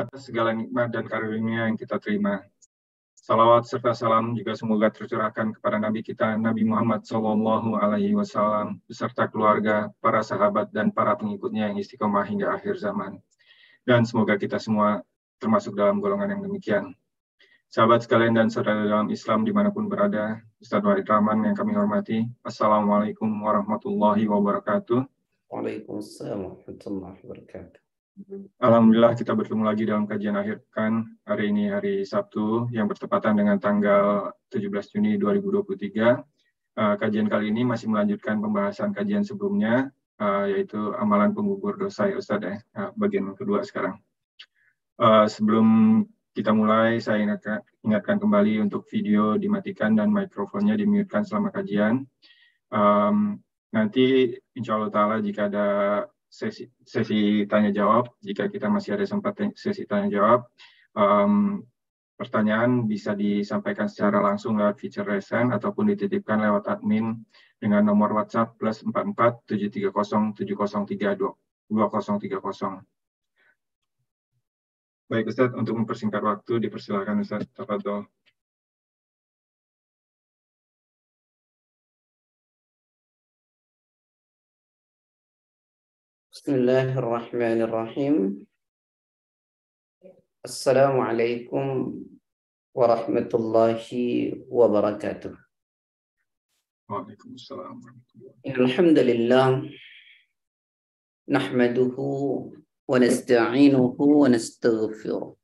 atas segala nikmat dan karunia yang kita terima. Salawat serta salam juga semoga tercurahkan kepada Nabi kita, Nabi Muhammad SAW, beserta keluarga, para sahabat, dan para pengikutnya yang istiqomah hingga akhir zaman. Dan semoga kita semua termasuk dalam golongan yang demikian. Sahabat sekalian dan saudara dalam Islam dimanapun berada, Ustaz Wahid Rahman yang kami hormati, Assalamualaikum warahmatullahi wabarakatuh. Waalaikumsalam warahmatullahi wabarakatuh. Alhamdulillah kita bertemu lagi dalam kajian akhir pekan. Hari ini hari Sabtu yang bertepatan dengan tanggal 17 Juni 2023. Kajian kali ini masih melanjutkan pembahasan kajian sebelumnya, yaitu amalan penggugur dosa ya Ustaz ya, bagian kedua sekarang. Sebelum kita mulai, saya ingatkan kembali untuk video dimatikan dan mikrofonnya dimutikan selama kajian. Nanti insya Allah ta'ala jika ada sesi tanya-jawab, jika kita masih ada sempat sesi tanya-jawab, pertanyaan bisa disampaikan secara langsung lewat feature raise hand ataupun dititipkan lewat admin dengan nomor WhatsApp +44 730 703 2030. Baik Ustaz, untuk mempersingkat waktu, dipersilakan Ustaz. Tafadhol. Bismillahirrahmanirrahim. Assalamualaikum warahmatullahi wabarakatuh. Waalaikumsalam warahmatullahi wabarakatuh. Alhamdulillah. Nahmaduhu wa nasta'inuhu wa nastaghfiruh.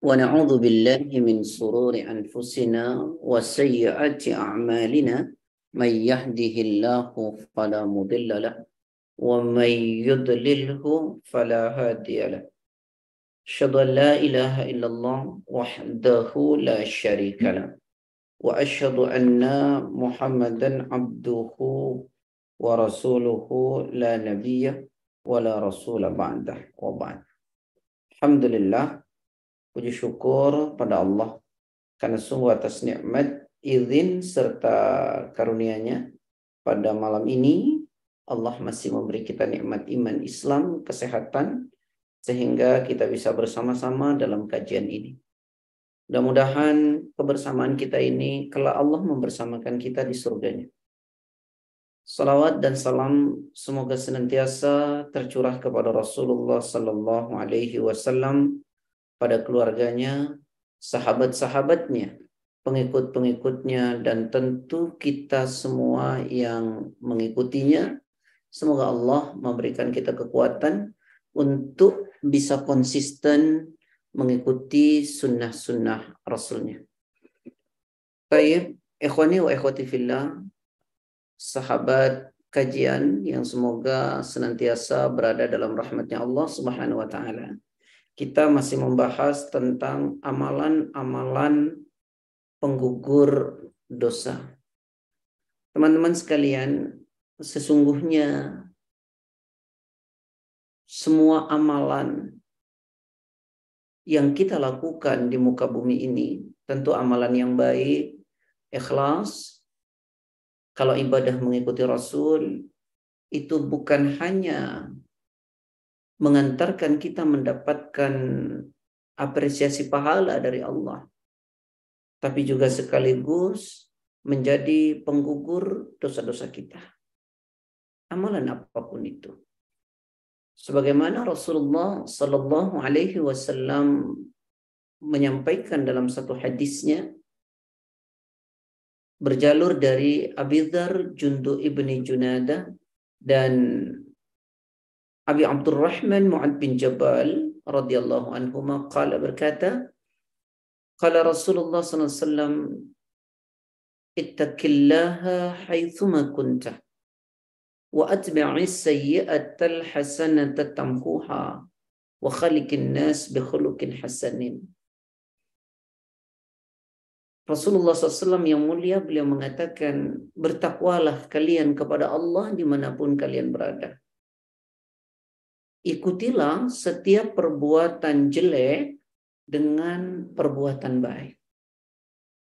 Wa na'udzu billahi min shururi anfusina wa sayyi'ati a'malina. May yahdihillahu fala mudilla lahu. وَمَنْ يُضْلِلْهُ فَلَا هَادِيَ لَهُ أَشْهَدُ أَنْ لَا إِلَهَ إِلَّا اللَّهُ وَحْدَهُ لَا شَرِيكَ لَهُ وَأَشْهَدُ أَنَّ مُحَمَّدًا عَبْدُهُ وَرَسُولُهُ لَا نَبِيَّ وَلَا رَسُولَ بَعْدَهُ وَبَعْدُ. Alhamdulillah, puji syukur pada Allah karena sungguh atas nikmat, izin serta karunia-Nya pada malam ini Allah masih memberi kita nikmat iman, Islam, kesehatan, sehingga kita bisa bersama-sama dalam kajian ini. Mudah-mudahan kebersamaan kita ini kelak Allah membersamakan kita di surganya. Salawat dan salam semoga senantiasa tercurah kepada Rasulullah Sallallahu Alaihi Wasallam, pada keluarganya, sahabat-sahabatnya, pengikut-pengikutnya, dan tentu kita semua yang mengikutinya. Semoga Allah memberikan kita kekuatan untuk bisa konsisten mengikuti sunnah-sunnah Rasulnya. Baik, ikhwani wa ikhwati fillah, sahabat kajian yang semoga senantiasa berada dalam rahmatnya Allah Subhanahu wa taala. Kita masih membahas tentang amalan-amalan penggugur dosa. Teman-teman sekalian, sesungguhnya semua amalan yang kita lakukan di muka bumi ini, tentu amalan yang baik, ikhlas, kalau ibadah mengikuti Rasul, itu bukan hanya mengantarkan kita mendapatkan apresiasi pahala dari Allah, tapi juga sekaligus menjadi penggugur dosa-dosa kita. Amalan apapun itu. Sebagaimana Rasulullah Sallallahu Alaihi Wasallam menyampaikan dalam satu hadisnya, berjalur dari Abi Dzar Jundub ibni Junada dan Abi Amrur Rahman Mu'ad bin Jabal radhiyallahu anhuma, qala, berkata, qala Rasulullah Sallallahu Alaihi Wasallam, ittaqillaha haitsuma kunta wa atbi'is sayyi'atal hasanata tamhuha wa khaliqin nas bi khuluqin hasanin. Rasulullah SAW yang mulia, beliau mengatakan, bertakwalah kalian kepada Allah dimanapun kalian berada. Ikutilah setiap perbuatan jelek dengan perbuatan baik,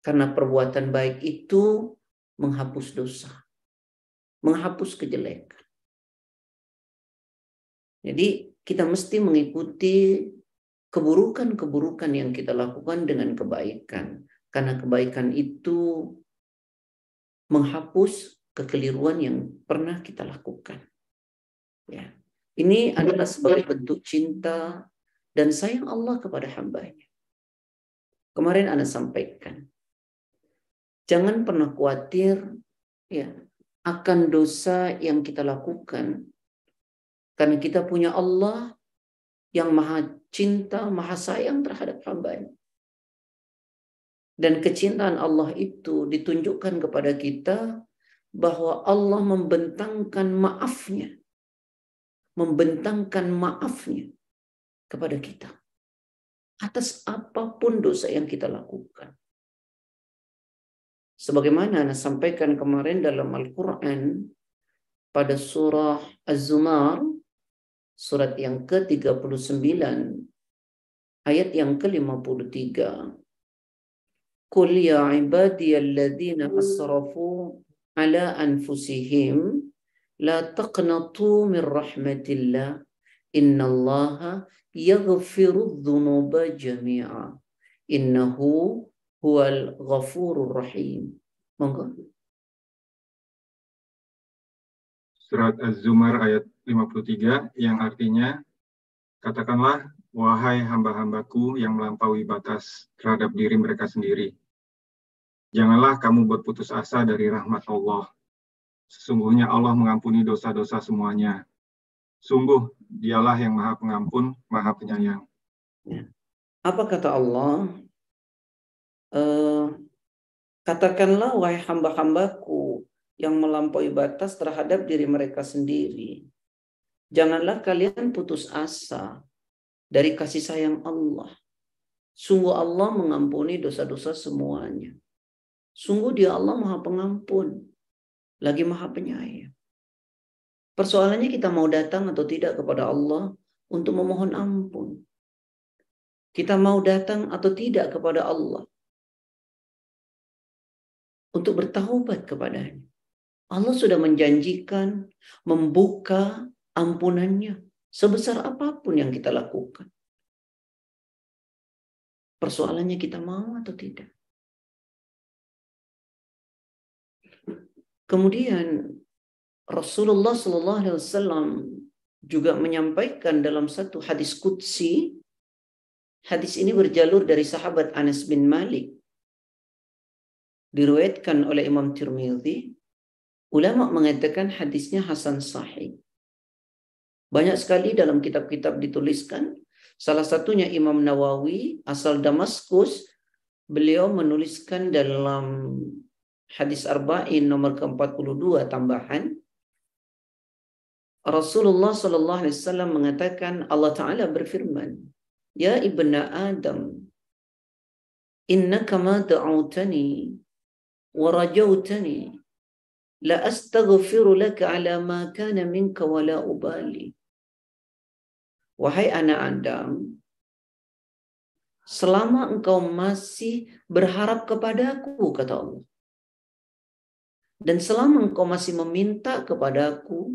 karena perbuatan baik itu menghapus dosa, menghapus kejelekan. Jadi kita mesti mengikuti keburukan-keburukan yang kita lakukan dengan kebaikan. Karena kebaikan itu menghapus kekeliruan yang pernah kita lakukan. Ya. Ini adalah sebagai bentuk cinta dan sayang Allah kepada hambanya. Kemarin Anda sampaikan. Jangan pernah khawatir ya, akan dosa yang kita lakukan. Karena kita punya Allah yang maha cinta, maha sayang terhadap hambanya. Dan kecintaan Allah itu ditunjukkan kepada kita bahwa Allah membentangkan maafnya. Membentangkan maafnya kepada kita. Atas apapun dosa yang kita lakukan. Sebagaimana Ana sampaikan kemarin dalam Al-Quran pada surah Az-Zumar, surat yang ke-39, ayat yang ke-53. Qul ya ibadiyalladzina asrafu ala anfusihim la taqnatu min rahmatillah innallaha yaghfirudz-dzunuba jami'a innahu huwal ghafurur rahim. Monggo. Surat Az-Zumar ayat 53 yang artinya, katakanlah wahai hamba-hambaku yang melampaui batas terhadap diri mereka sendiri, janganlah kamu berputus asa dari rahmat Allah. Sesungguhnya Allah mengampuni dosa-dosa semuanya. Sungguh dialah yang maha pengampun, maha penyayang. Apa kata Allah? Katakanlah wahai hamba-hambaku yang melampaui batas terhadap diri mereka sendiri. Janganlah kalian putus asa dari kasih sayang Allah. Sungguh Allah mengampuni dosa-dosa semuanya. Sungguh dia Allah maha pengampun. Lagi maha penyayang. Persoalannya kita mau datang atau tidak kepada Allah untuk memohon ampun. Kita mau datang atau tidak kepada Allah untuk bertaubat kepadanya. Allah sudah menjanjikan membuka ampunannya sebesar apapun yang kita lakukan. Persoalannya kita mau atau tidak. Kemudian Rasulullah SAW juga menyampaikan dalam satu hadis qudsi. Hadis ini berjalur dari sahabat Anas bin Malik. Diriwayatkan oleh Imam Tirmidhi. Ulama mengatakan hadisnya hasan sahih. Banyak sekali dalam kitab-kitab dituliskan. Salah satunya Imam Nawawi asal Damaskus. Beliau menuliskan dalam Hadis Arba'in nomor ke-42 tambahan. Rasulullah SAW mengatakan Allah Ta'ala berfirman. Ya ibna Adam. Innaka ma da'autani wa rajautani. La astaghfiru laka ala ma kana minka wa la ubali. Wahai anak Adam. Selama engkau masih berharap kepadaku kata Allah. Dan selama engkau masih meminta kepadaku,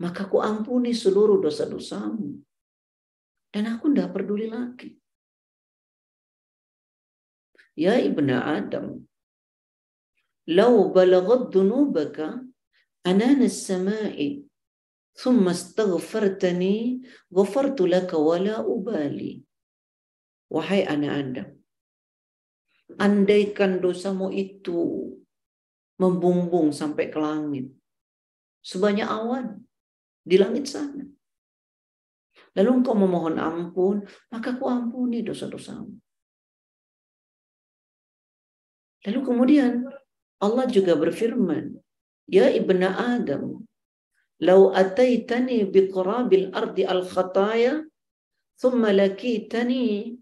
maka aku ampuni seluruh dosa-dosamu. Dan aku tidak peduli lagi. Ya ibna Adam, lau balagad dunubaka anana as-sama'i, thumma astaghfartani, ghafartu laka wala ubali. Wahai anak Adam, andaikan dosamu itu membumbung sampai ke langit. Sebanyak awan di langit sana. Lalu engkau memohon ampun, maka aku ampuni dosa-dosamu. Lalu kemudian Allah juga berfirman, Ya ibna Adam, Lau ataitani biqarabil ardi al-khataya, Thumma lakitani,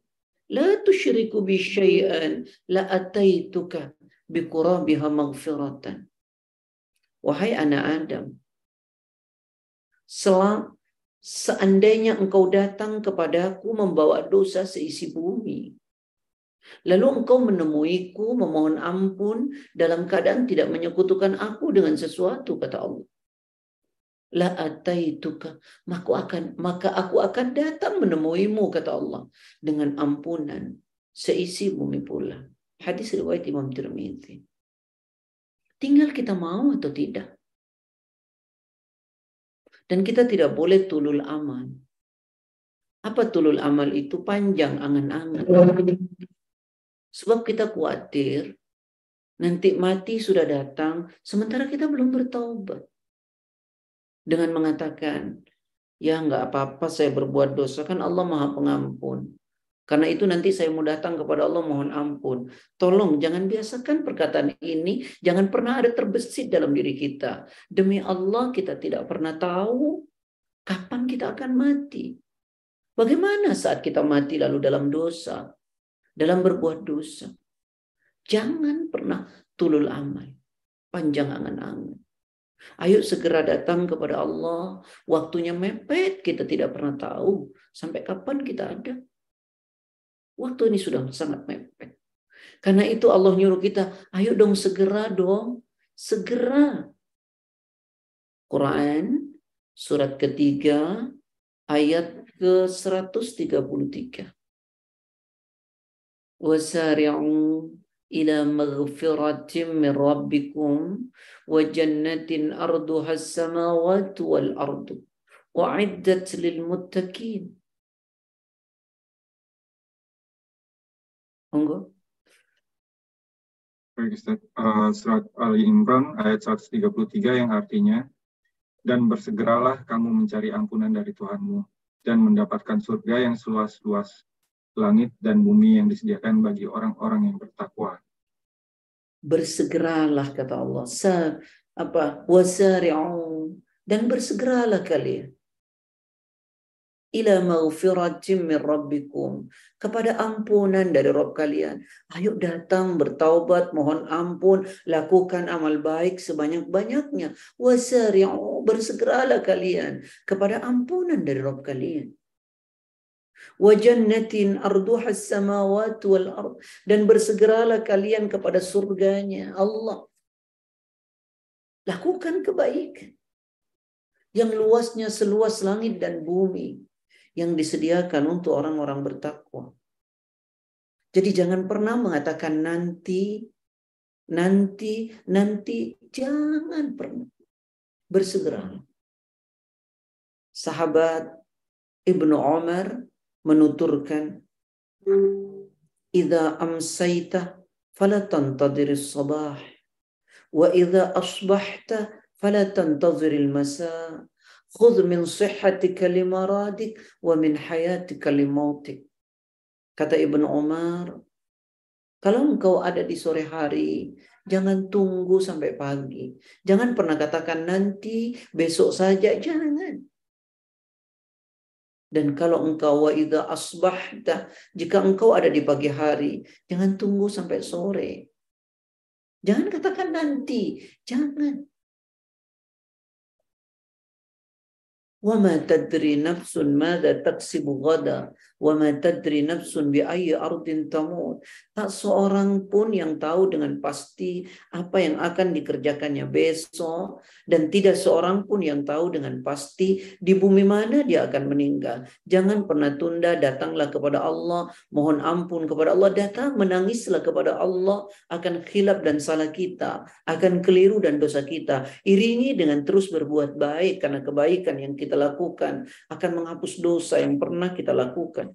La tushriku bi syai'an, La ataituka. Biqurabiha maghfiratan. Wahai anak Adam, seandainya engkau datang kepadaku membawa dosa seisi bumi, lalu engkau menemuiku memohon ampun dalam keadaan tidak menyekutukan aku dengan sesuatu, kata Allah. la ataituka, maka aku akan datang menemuimu, kata Allah, dengan ampunan seisi bumi pula. Hadis riwayat Imam Tirmidhi. Tinggal kita mau atau tidak. Dan kita tidak boleh tulul amal. Apa tulul amal itu? Panjang angan-angan. Sebab kita khawatir nanti mati sudah datang sementara kita belum bertaubat. Dengan mengatakan, ya nggak apa-apa saya berbuat dosa, kan Allah Maha Pengampun. Karena itu nanti saya mau datang kepada Allah mohon ampun. Tolong jangan biasakan perkataan ini, jangan pernah ada terbesit dalam diri kita. Demi Allah kita tidak pernah tahu kapan kita akan mati. Bagaimana saat kita mati lalu dalam dosa, dalam berbuat dosa. Jangan pernah tulul amal, panjang angan-angan. Ayo segera datang kepada Allah. Waktunya mepet, kita tidak pernah tahu sampai kapan kita ada. Waktu ini sudah sangat mepet. Karena itu Allah nyuruh kita, ayo dong segera dong. Segera. Quran surat ketiga ayat ke-133. Wasari'u ila maghfiratin min rabbikum wa jannatin arduha as-samawati wal ardu u'iddat lil muttaqin. Monggo. Surat Ali Imran ayat 133 yang artinya, dan bersegeralah kamu mencari ampunan dari Tuhanmu dan mendapatkan surga yang seluas-luas langit dan bumi yang disediakan bagi orang-orang yang bertakwa. Bersegeralah, kata Allah. Wasari'u, dan bersegeralah kalian ila maghfiratin min rabbikum, kepada ampunan dari Rabb kalian. Ayo datang bertaubat, mohon ampun, lakukan amal baik sebanyak-banyaknya. Wasari'u, bersegeralah kalian kepada ampunan dari Rabb kalian. Wa jannatin arduha as-samawati wal ard, dan bersegeralah kalian kepada surganya Allah. Lakukan kebaikan yang luasnya seluas langit dan bumi yang disediakan untuk orang-orang bertakwa. Jadi jangan pernah mengatakan nanti, jangan pernah. Bersegeralah. Sahabat Ibnu Umar menuturkan, "Idza amsayta fala tantadhir as-sabah wa idza asbahta fala tantadhir al-masa. Khudh min sihhatika limaradik wa min hayatika limautik." Kata Ibnu Umar, kalau engkau ada di sore hari, jangan tunggu sampai pagi. Jangan pernah katakan nanti, besok saja, jangan. Dan kalau engkau wa idza asbahta, jika engkau ada di pagi hari, jangan tunggu sampai sore. Jangan katakan nanti, jangan. Wa ma tadri nafsun madza taksibu ghadan wa ma tadri nafsun bi ayyi ardin tamut. Tak seorang pun yang tahu dengan pasti apa yang akan dikerjakannya besok, dan tidak seorang pun yang tahu dengan pasti di bumi mana dia akan meninggal. Jangan pernah tunda, datanglah kepada Allah, mohon ampun kepada Allah, datang menangislah kepada Allah akan khilaf dan salah kita, akan keliru dan dosa kita. Iringi dengan terus berbuat baik, karena kebaikan yang kita lakukan akan menghapus dosa yang pernah kita lakukan.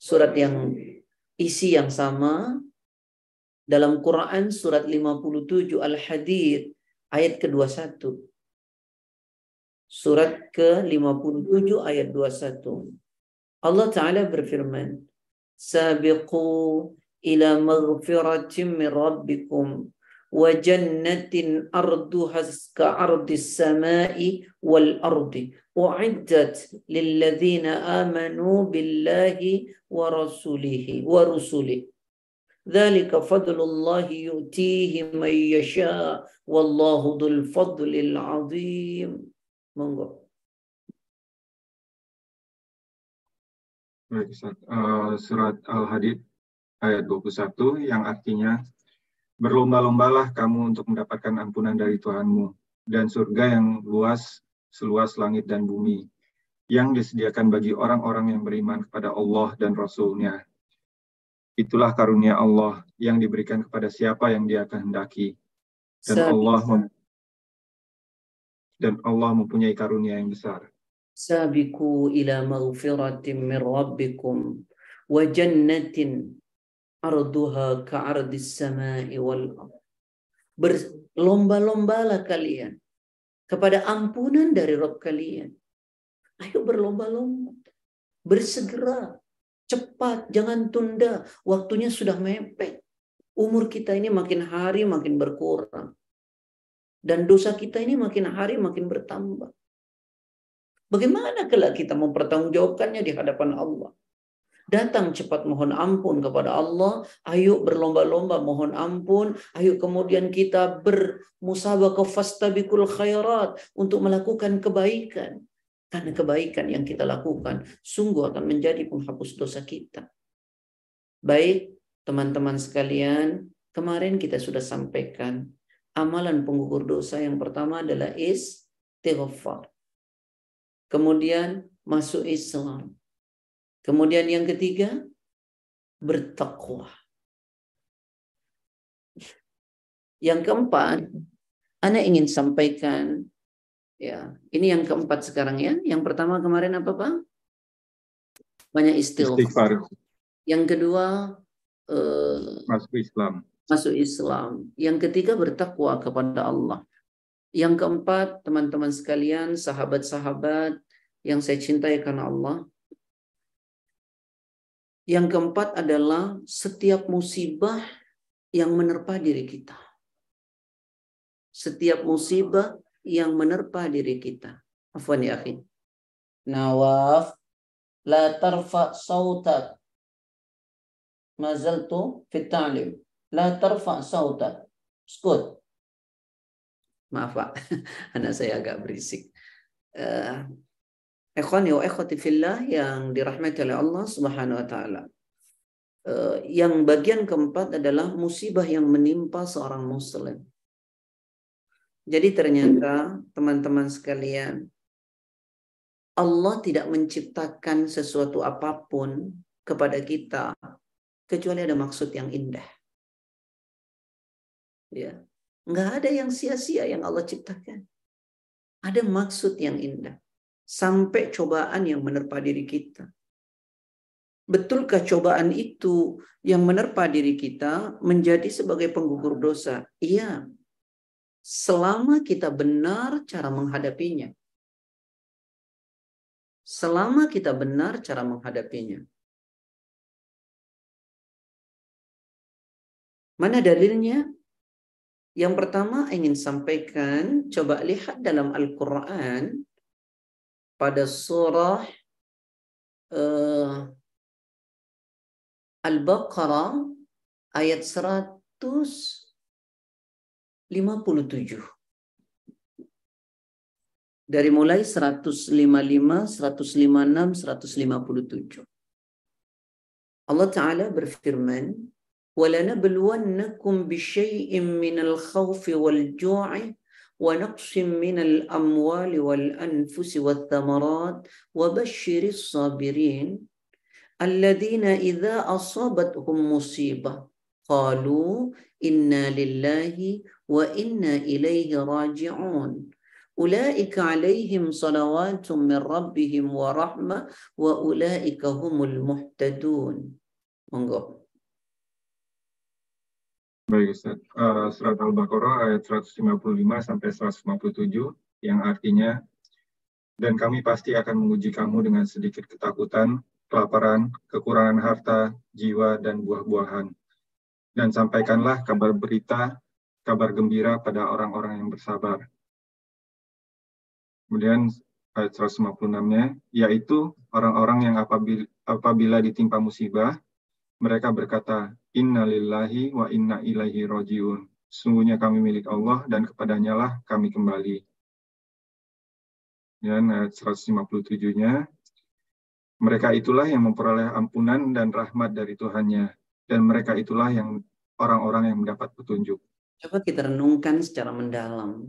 Surat yang isi yang sama dalam Quran surat 57 Al-Hadid ayat ke-21. Surat ke-57 ayat 21. Allah Ta'ala berfirman, "Sabiqu ila maghfiratin min rabbikum wa jannatin arduha ka'ardis samai wal ardi u'iddat lil ladzina amanu billahi wa rasulihi dzalika fadlullahi yu'tihi may yasha wallahu dzul fadlil 'adzim." Monggo. Baik, surat Al-Hadid ayat 21 yang artinya, Berlomba-lombalah kamu untuk mendapatkan ampunan dari Tuhanmu dan surga yang luas seluas langit dan bumi yang disediakan bagi orang-orang yang beriman kepada Allah dan Rasul-Nya. Itulah karunia Allah yang diberikan kepada siapa yang Dia kehendaki. Dan Allah mempunyai karunia yang besar. Sabiqu ila maghfiratin min rabbikum wa jannatin arduha ka'ardis sama'i wal ardh. Berlomba-lombalah kalian kepada ampunan dari Rabb kalian. Ayo berlomba-lomba. Bersegera, cepat, jangan tunda. Waktunya sudah mepet. Umur kita ini makin hari makin berkurang. Dan dosa kita ini makin hari makin bertambah. Bagaimana kelak kita mempertanggungjawabkannya di hadapan Allah? Datang cepat mohon ampun kepada Allah. Ayo berlomba-lomba mohon ampun. Ayo kemudian kita bermusabaqah fastabiqul khairat untuk melakukan kebaikan. Karena kebaikan yang kita lakukan sungguh akan menjadi penghapus dosa kita. Baik, teman-teman sekalian, kemarin kita sudah sampaikan amalan penggugur dosa yang pertama adalah istighfar. Kemudian masuk Islam. Kemudian yang ketiga, bertakwa. Yang keempat, ana ingin sampaikan, ya, ini yang keempat sekarang ya. Yang pertama kemarin apa, Pak? Banyak istighfar. Yang kedua, masuk Islam. Masuk Islam. Yang ketiga bertakwa kepada Allah. Yang keempat, teman-teman sekalian, sahabat-sahabat yang saya cintai karena Allah. Yang keempat adalah setiap musibah yang menerpa diri kita. Setiap musibah yang menerpa diri kita. Afwan ya akhi. Nawaf la tarfa sautak mazaltu fit ta'lim. La tarfa sautak. Skut. Maaf Pak, anak saya agak berisik. Ikhwani wa ikhwati fillah yang dirahmati oleh Allah Subhanahu wa taala. Yang bagian keempat adalah musibah yang menimpa seorang muslim. Jadi ternyata teman-teman sekalian, Allah tidak menciptakan sesuatu apapun kepada kita kecuali ada maksud yang indah. Ya, nggak ada yang sia-sia yang Allah ciptakan. Ada maksud yang indah. Sampai cobaan yang menerpa diri kita. Betulkah cobaan itu yang menerpa diri kita menjadi sebagai penggugur dosa? Iya. Selama kita benar cara menghadapinya. Selama kita benar cara menghadapinya. Mana dalilnya? Yang pertama ingin sampaikan, coba lihat dalam Al-Quran pada surah Al-Baqarah ayat 157. Dari mulai 155, 156, 157. Allah Ta'ala berfirman, وَلَنَبْلُوَنَّكُمْ بِشَيْءٍ مِّنَ الْخَوْفِ وَالْجُوعِ وَنَقْصٍ مِّنَ الْأَمْوَالِ وَالْأَنْفُسِ وَالثَّمَرَاتِ وَبَشِّرِ الصَّابِرِينَ الَّذِينَ إِذَا أَصَابَتْهُمْ مُصِيبَةٌ قَالُوا إِنَّا لِلَّهِ وَإِنَّا إِلَيْهِ رَاجِعُونَ أُولَئِكَ عَلَيْهِمْ صَلَوَاتٌ مِّن رَّبِّهِمْ وَرَحْمَةٌ وَأُولَئِكَ هُمُ الْمُهْتَدُونَ. Monggo. Baik Ustaz, surat Al-Baqarah ayat 155 sampai 157 yang artinya, dan kami pasti akan menguji kamu dengan sedikit ketakutan, kelaparan, kekurangan harta, jiwa, dan buah-buahan. Dan sampaikanlah kabar berita, kabar gembira pada orang-orang yang bersabar. Kemudian ayat 156-nya, yaitu orang-orang yang apabila ditimpa musibah, mereka berkata, Inna lillahi wa inna ilaihi roji'un. Sungguhnya kami milik Allah dan kepadanya lah kami kembali. Dan ayat 157-nya, mereka itulah yang memperoleh ampunan dan rahmat dari Tuhannya. Dan mereka itulah yang orang-orang yang mendapat petunjuk. Coba kita renungkan secara mendalam.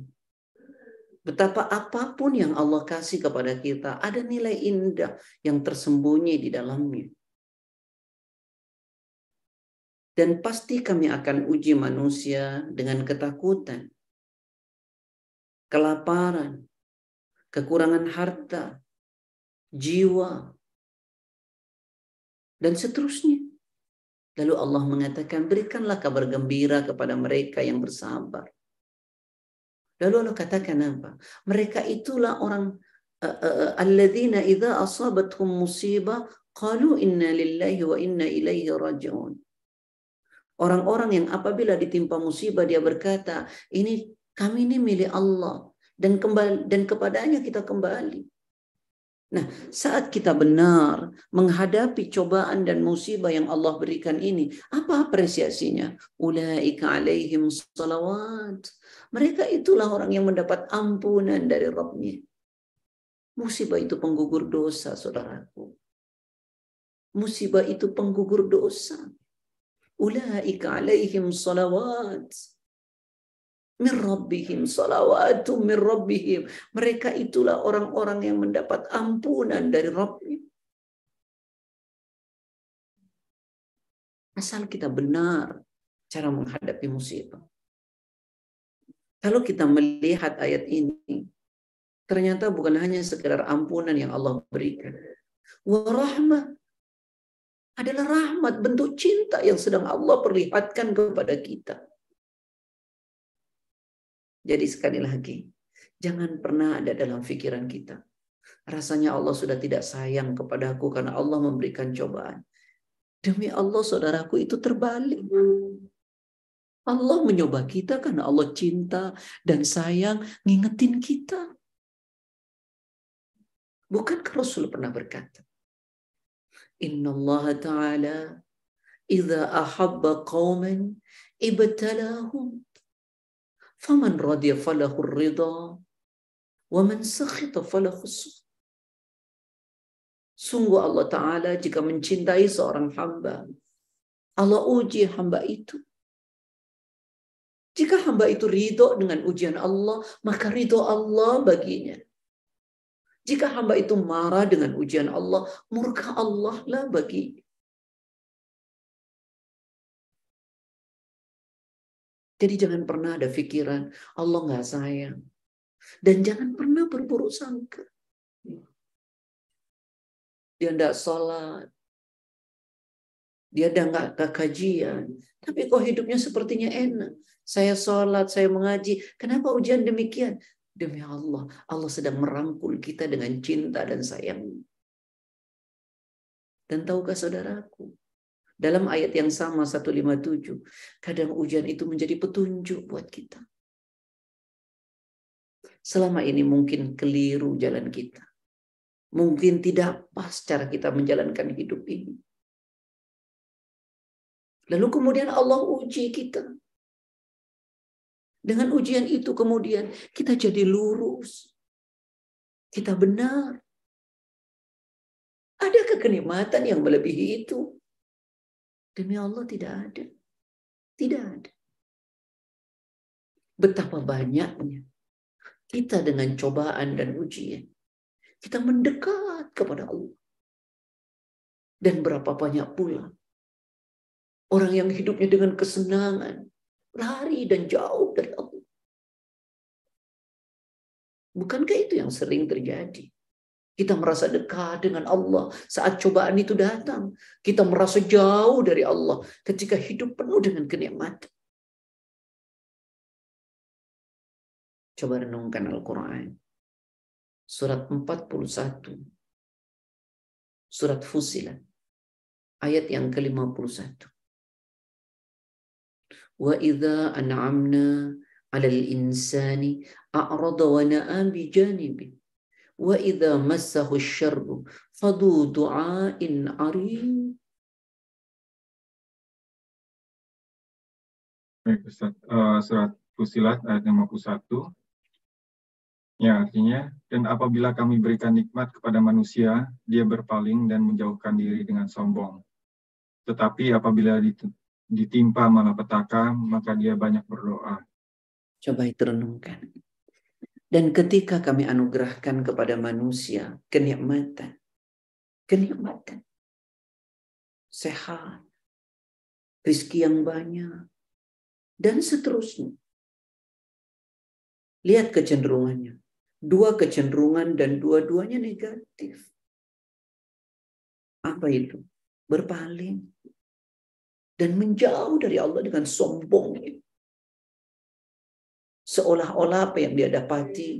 Betapa apapun yang Allah kasih kepada kita, ada nilai indah yang tersembunyi di dalamnya. Dan pasti kami akan uji manusia dengan ketakutan, kelaparan, kekurangan harta, jiwa, dan seterusnya. Lalu Allah mengatakan, berikanlah kabar gembira kepada mereka yang bersabar. Lalu Allah katakan apa? Mereka itulah orang alladzina idza asabathum musibah qalu inna lillahi wa inna ilaihi raji'un. Orang-orang yang apabila ditimpa musibah dia berkata, ini kami ini milik Allah dan kembali dan kepadanya kita kembali. Nah, saat kita benar menghadapi cobaan dan musibah yang Allah berikan ini, apa apresiasinya? Ulaika alaihim salawat. Mereka itulah orang yang mendapat ampunan dari Rabbnya. Musibah itu penggugur dosa, saudaraku. Musibah itu penggugur dosa. Ulaika alaihim salawat min rabbihim, salawatu min rabbihim. Mereka itulah orang-orang yang mendapat ampunan dari Rabbnya. Asal kita benar cara menghadapi musibah. Kalau kita melihat ayat ini, ternyata bukan hanya sekedar ampunan yang Allah berikan. Wa rahmah adalah rahmat, bentuk cinta yang sedang Allah perlihatkan kepada kita. Jadi sekali lagi, jangan pernah ada dalam pikiran kita, rasanya Allah sudah tidak sayang kepadaku karena Allah memberikan cobaan. Demi Allah saudaraku, itu terbalik. Allah mencoba kita karena Allah cinta dan sayang ngingetin kita. Bukankah Rasul pernah berkata, Inna Allah Ta'ala idza ahabba qauman ibtalahum. فَمَنْ رَضِيَ فَلَهُ الرِّضَى وَمَنْ سَخِطَ فَلَهُ السُّخْطُ. Sungguh Allah Ta'ala jika mencintai seorang hamba, Allah uji hamba itu. Jika hamba itu ridho dengan ujian Allah, maka ridho Allah baginya. Jika hamba itu marah dengan ujian Allah, murka Allah lah baginya. Jadi jangan pernah ada pikiran Allah nggak sayang, dan jangan pernah berburuk sangka. Dia nggak sholat, dia nggak kajian, tapi kok hidupnya sepertinya enak. Saya sholat, saya mengaji. Kenapa ujian demikian? Demi Allah, Allah sedang merangkul kita dengan cinta dan sayang. Dan tahukah saudaraku? Dalam ayat yang sama 157, kadang ujian itu menjadi petunjuk buat kita. Selama ini mungkin keliru jalan kita. Mungkin tidak pas cara kita menjalankan hidup ini. Lalu kemudian Allah uji kita. Dengan ujian itu kemudian kita jadi lurus. Kita benar. Ada kenikmatan yang melebihi itu? Demi Allah tidak ada. Tidak ada. Betapa banyaknya kita dengan cobaan dan ujian. Kita mendekat kepada Allah. Dan berapa banyak pula orang yang hidupnya dengan kesenangan, lari dan jauh dari Allah. Bukankah itu yang sering terjadi? Kita merasa dekat dengan Allah saat cobaan itu datang. Kita merasa jauh dari Allah ketika hidup penuh dengan kenikmatan. Coba renungkan Al-Quran. Surat 41. Surat Fussilat. Ayat yang ke-51. Wa idza an'amna 'alal insani a'rada wa na'a bi janibi. وَإِذَا مَسَّهُ الشَّرُّ فَذُو دُعَاءٍ عَرِيضٍ. Baik Ustaz, surat Fussilat ayat 51. Ya, artinya, dan apabila kami berikan nikmat kepada manusia, dia berpaling dan menjauhkan diri dengan sombong. Tetapi apabila ditimpa malapetaka, maka dia banyak berdoa. Coba renungkan. Dan ketika kami anugerahkan kepada manusia kenikmatan, sehat, rezeki yang banyak, dan seterusnya. Lihat kecenderungannya. Dua kecenderungan dan dua-duanya negatif. Apa itu? Berpaling. Dan menjauh dari Allah dengan sombongnya. Seolah-olah apa yang dia dapati,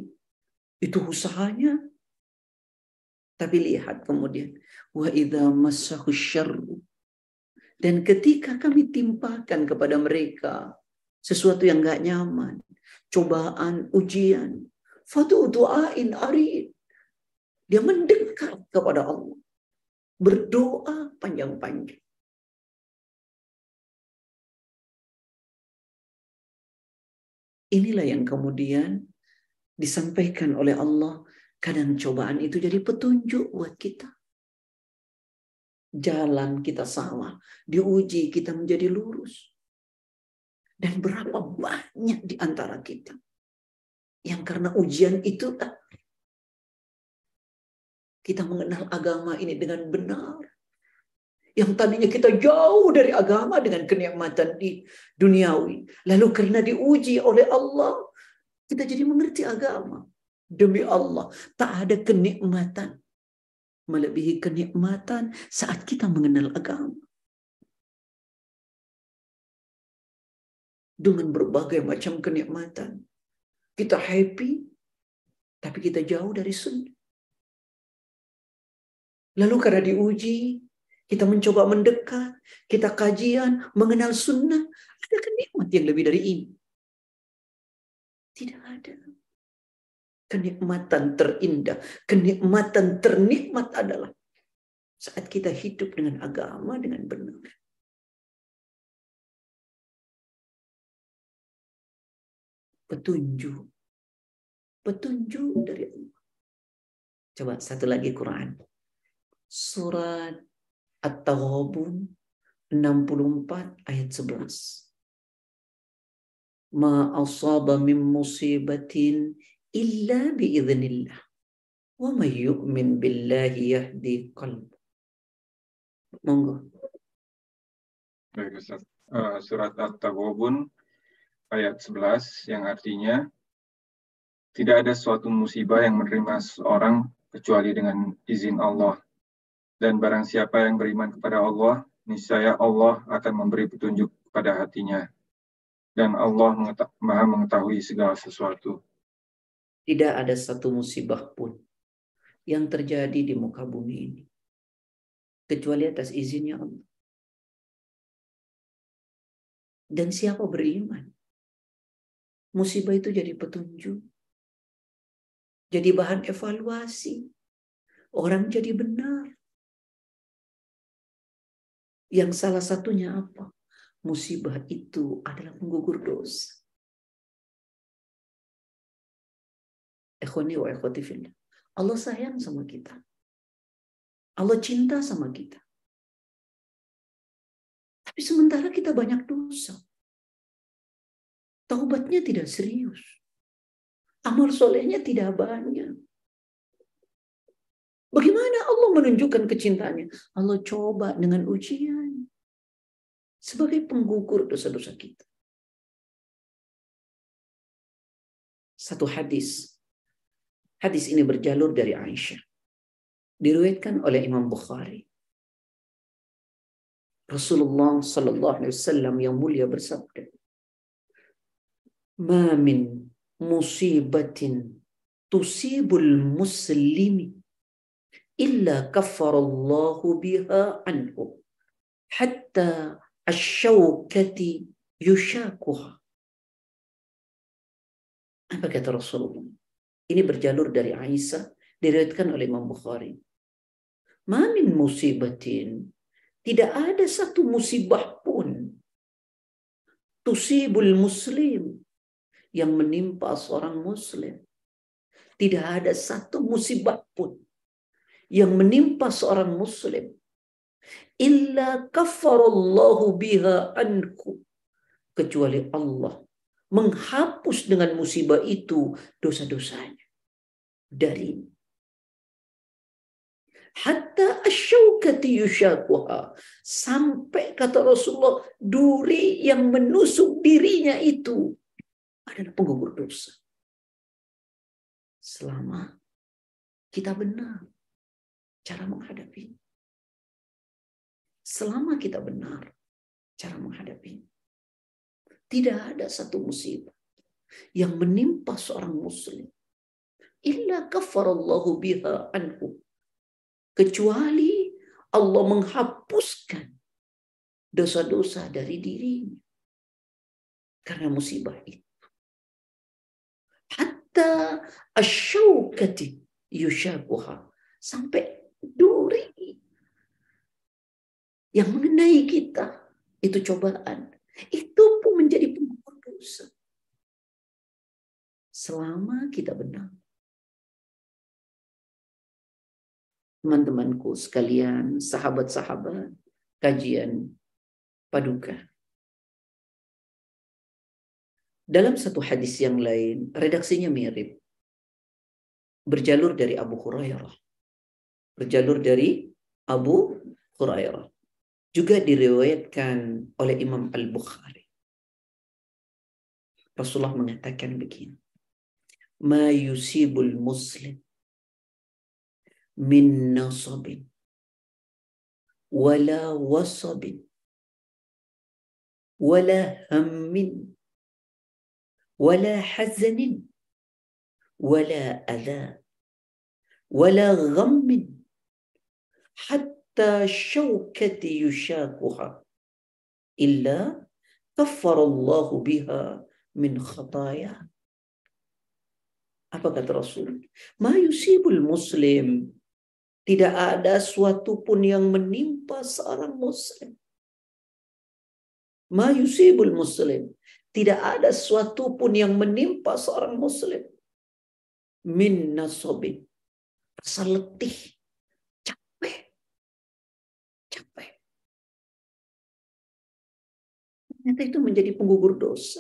itu usahanya. Tapi lihat kemudian. Wa idza massahu syarru. Dan ketika kami timpakan kepada mereka sesuatu yang gak nyaman. Cobaan, ujian. Fatu du'ain arid. Dia mendekat kepada Allah. Berdoa panjang-panjang. Inilah yang kemudian disampaikan oleh Allah. Kadang cobaan itu jadi petunjuk buat kita. Jalan kita salah. Diuji kita menjadi lurus. Dan berapa banyak di antara kita yang karena ujian itu kita mengenal agama ini dengan benar. Yang tadinya kita jauh dari agama dengan kenikmatan di duniawi. Lalu karena diuji oleh Allah, kita jadi mengerti agama. Demi Allah, tak ada kenikmatan melebihi kenikmatan saat kita mengenal agama. Dengan berbagai macam kenikmatan. Kita happy, tapi kita jauh dari sunnah. Lalu karena diuji, kita mencoba mendekat, kita kajian, mengenal sunnah. Ada kenikmat yang lebih dari ini? Tidak ada. Kenikmatan terindah, kenikmatan ternikmat adalah saat kita hidup dengan agama, dengan benar. Petunjuk dari Allah. Coba satu lagi Quran. Surat At-Taghabun 64 ayat 11. Ma asaba min musibatin illa biiznillah. Wa may yu'min billahi yahdi qalb. Monggo. Baik Ustaz. Surat At-Taghabun ayat 11 yang artinya tidak ada suatu musibah yang menerima seorang kecuali dengan izin Allah. Dan barang siapa yang beriman kepada Allah, niscaya Allah akan memberi petunjuk pada hatinya. Dan Allah Maha mengetahui segala sesuatu. Tidak ada satu musibah pun yang terjadi di muka bumi ini kecuali atas izinnya Allah. Dan siapa beriman, musibah itu jadi petunjuk. Jadi bahan evaluasi. Orang jadi benar. Yang salah satunya apa? Musibah itu adalah penggugur dosa. Ikhwani wa ikhwati fillah. Allah sayang sama kita. Allah cinta sama kita. Tapi sementara kita banyak dosa. Taubatnya tidak serius. Amal solehnya tidak banyak. Bagaimana Allah menunjukkan kecintaannya? Allah coba dengan ujian. Sebagai penggugur dosa-dosa kita. Satu hadis. Hadis ini berjalur dari Aisyah. Diriwayatkan oleh Imam Bukhari. Rasulullah SAW yang mulia bersabda. Ma min musibatin tusibul muslimi illa kaffarallahu biha anhu hatta asyaukati yushakuha. Apa kata Rasulullah? Ini berjalur dari Aisyah, diriwayatkan oleh Imam Bukhari. Ma min musibatin, tidak ada satu musibah pun tusibul muslim, yang menimpa seorang muslim. Tidak ada satu musibah pun yang menimpa seorang muslim illa kaffarallahu biha anku, kecuali Allah menghapus dengan musibah itu dosa-dosanya darimu. Hatta asyaukati yushakuha, sampai kata Rasulullah, duri yang menusuk dirinya itu adalah penggugur dosa. Selama kita benar cara menghadapi, selama kita benar cara menghadapi, tidak ada satu musibah yang menimpa seorang muslim illa kafarallahu biha anhu, kecuali Allah menghapuskan dosa-dosa dari dirinya karena musibah itu. Hatta asyaukati yushakuha, sampai duri yang mengenai kita itu cobaan, itu pun menjadi penggugur dosa. Selama kita benar. Teman-temanku sekalian, sahabat-sahabat kajian Paduka. Dalam satu hadis yang lain, redaksinya mirip. Berjalur dari Abu Hurairah. Berjalur dari Abu Hurairah. Juga diriwayatkan oleh Imam Al-Bukhari. Rasulullah mengatakan begini. Ma yusibul muslim min nasabin wala wasabin wala hammin wala hazanin wala adha wala ghammin hatta syaukati yushakuha illa kaffarallahu biha min khataya. Apa kata Rasul? Ma yusibul muslim, tidak ada suatu pun yang menimpa seorang muslim. Ma yusibul muslim, tidak ada suatu pun yang menimpa seorang muslim. Min nasobin, rasa letih, capek. Ternyata itu menjadi penggugur dosa.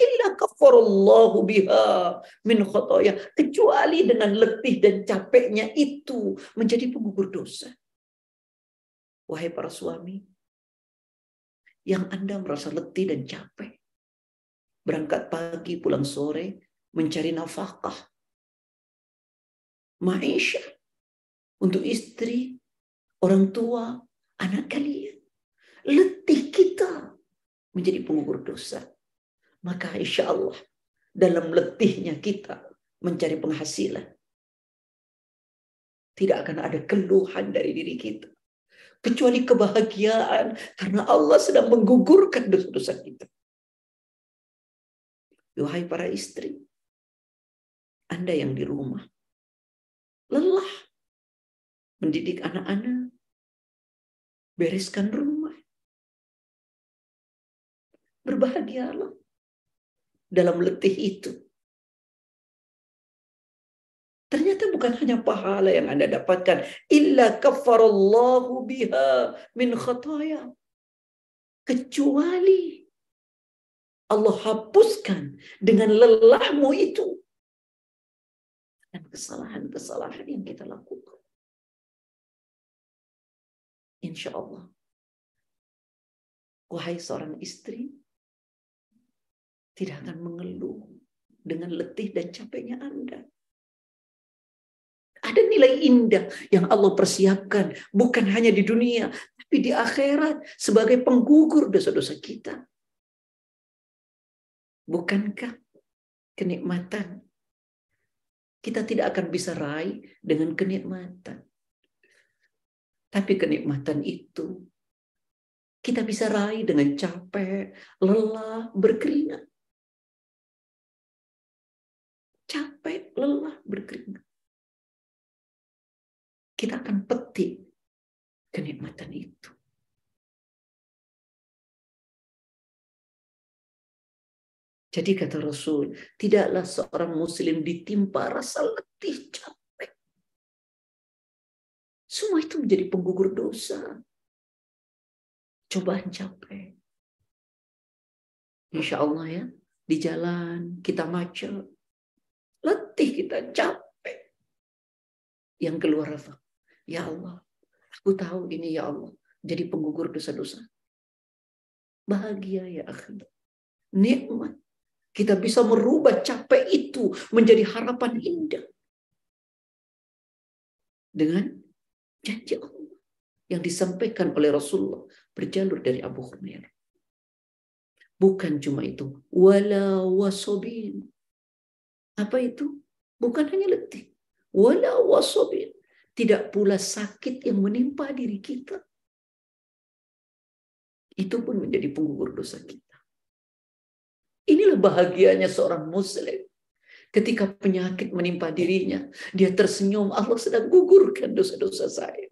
Illa kafarallahu biha min khotoya, kecuali dengan letih dan capeknya itu menjadi penggugur dosa. Wahai para suami, yang Anda merasa letih dan capek, berangkat pagi pulang sore, mencari nafkah, maisha untuk istri, orang tua, anak kalian, letih kita menjadi penggugur dosa. Maka insya Allah dalam letihnya kita mencari penghasilan, tidak akan ada keluhan dari diri kita. Kecuali kebahagiaan karena Allah sedang menggugurkan dosa-dosa kita. Wahai para istri, Anda yang di rumah, lelah mendidik anak-anak, bereskan rumah, berbahagialah dalam letih itu. Ternyata bukan hanya pahala yang Anda dapatkan. Illa kaffarallahu biha min khataya, kecuali Allah hapuskan dengan lelahmu itu dan kesalahan-kesalahan yang kita lakukan. Insya Allah. Wahai seorang istri, tidak akan mengeluh dengan letih dan capeknya Anda. Ada nilai indah yang Allah persiapkan, bukan hanya di dunia, tapi di akhirat sebagai penggugur dosa-dosa kita. Bukankah kenikmatan kita tidak akan bisa raih dengan kenikmatan? Tapi kenikmatan itu kita bisa raih dengan capek, lelah, berkeringat. Capek, lelah, berkeringat. Kita akan petik kenikmatan itu. Jadi kata Rasul, tidaklah seorang muslim ditimpa rasa letih, capek. Semua itu menjadi penggugur dosa. cobaan capek. Insya Allah ya, di jalan kita macet, letih kita, capek. Yang keluar apa? Ya Allah, aku tahu ini ya Allah, jadi penggugur dosa-dosa. Bahagia ya akhi, nikmat. Kita bisa merubah capek itu menjadi harapan indah. Dengan janji Allah yang disampaikan oleh Rasulullah berjalur dari Abu Hurairah. Bukan cuma itu, wala wasobin. Apa itu? Bukan hanya letih. Wala wasobin. Tidak pula sakit yang menimpa diri kita. Itu pun menjadi penggugur dosa kita. Inilah bahagianya seorang muslim. Ketika penyakit menimpa dirinya, dia tersenyum, Allah sedang gugurkan dosa-dosa saya.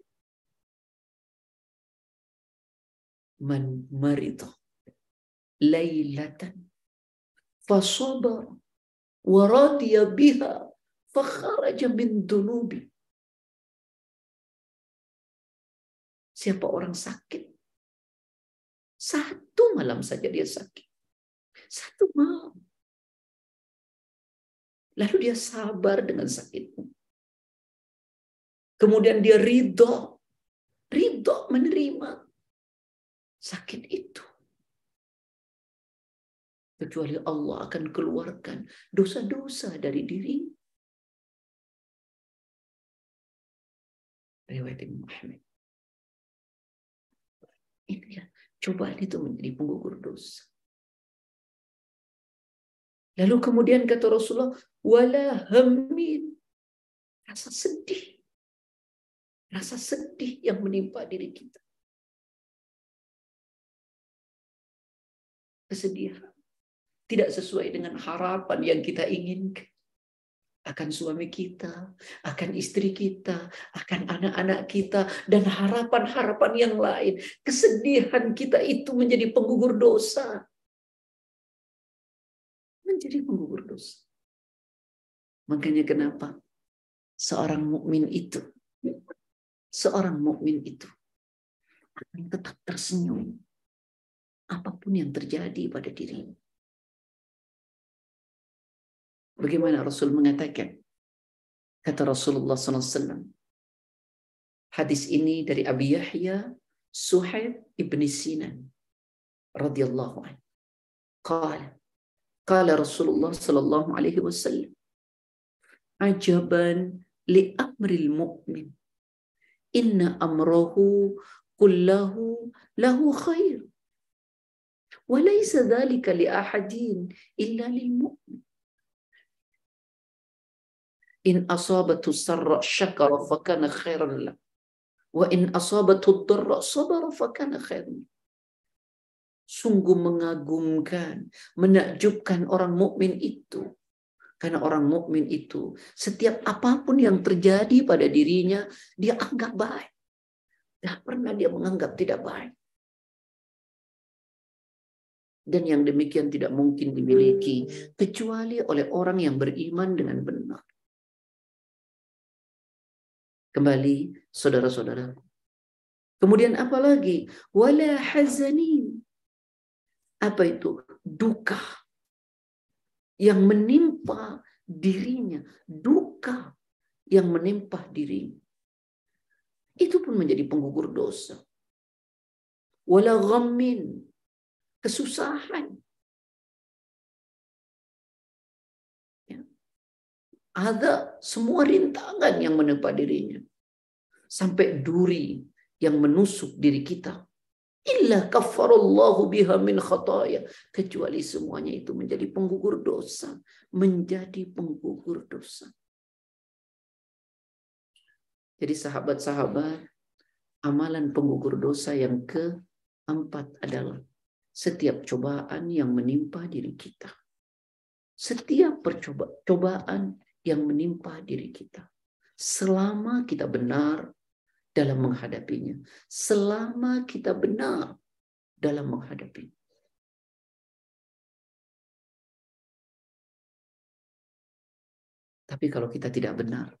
Man marida lailatan fasabar wa radiya biha fa kharaja min dunubi. Siapa orang sakit? Satu malam saja dia sakit. Satu malam. Lalu dia sabar dengan sakitnya. Kemudian dia ridho. Ridho menerima sakit itu. Kecuali Allah akan keluarkan dosa-dosa dari diri. Riwayat Imam Ahmad. Ini ya, cobaan itu menjadi penggugur dosa. Lalu kemudian kata Rasulullah, wala hammin, rasa sedih. Rasa sedih yang menimpa diri kita. Kesedihan tidak sesuai dengan harapan yang kita inginkan. Akan suami kita, akan istri kita, akan anak-anak kita, dan harapan-harapan yang lain. Kesedihan kita itu menjadi penggugur dosa. Menjadi penggugur dosa. Makanya kenapa seorang mukmin itu akan tetap tersenyum apapun yang terjadi pada dirinya. Bagaimana Rasul mengatakan? Kata Rasulullah SAW. Hadis ini dari Abi Yahya Suhaib Ibn Sinan radhiyallahu anhu. Qala Rasulullah sallallahu alaihi wasallam. Ajaban li amril mu'min. Inna amrahu kullahu lahu khair. Wa laysa dhalika li ahadin illa lil mu'min. In asabatu sarra syakara fa kana khairan lahu wa in asabatu dharra sabara fa kana khairan. Sungguh mengagumkan, menakjubkan orang mukmin itu, karena orang mukmin itu setiap apapun yang terjadi pada dirinya dia anggap baik. Tidak pernah dia menganggap tidak baik. Dan yang demikian tidak mungkin dimiliki kecuali oleh orang yang beriman dengan benar. Kembali, saudara-saudara. Kemudian apa lagi? Wala hazanin. Apa itu? Duka. Yang menimpa dirinya. Duka yang menimpa dirinya. Itu pun menjadi penggugur dosa. Wala ghammin. Kesusahan. Ada semua rintangan yang menimpa dirinya. Sampai duri yang menusuk diri kita. Illa kafarallahu biha min khataya. Kecuali semuanya itu menjadi penggugur dosa. Menjadi penggugur dosa. Jadi sahabat-sahabat, amalan penggugur dosa yang keempat adalah setiap cobaan yang menimpa diri kita. Setiap percobaan yang menimpa diri kita. Selama kita benar dalam menghadapinya. Selama kita benar dalam menghadapinya. Tapi kalau kita tidak benar,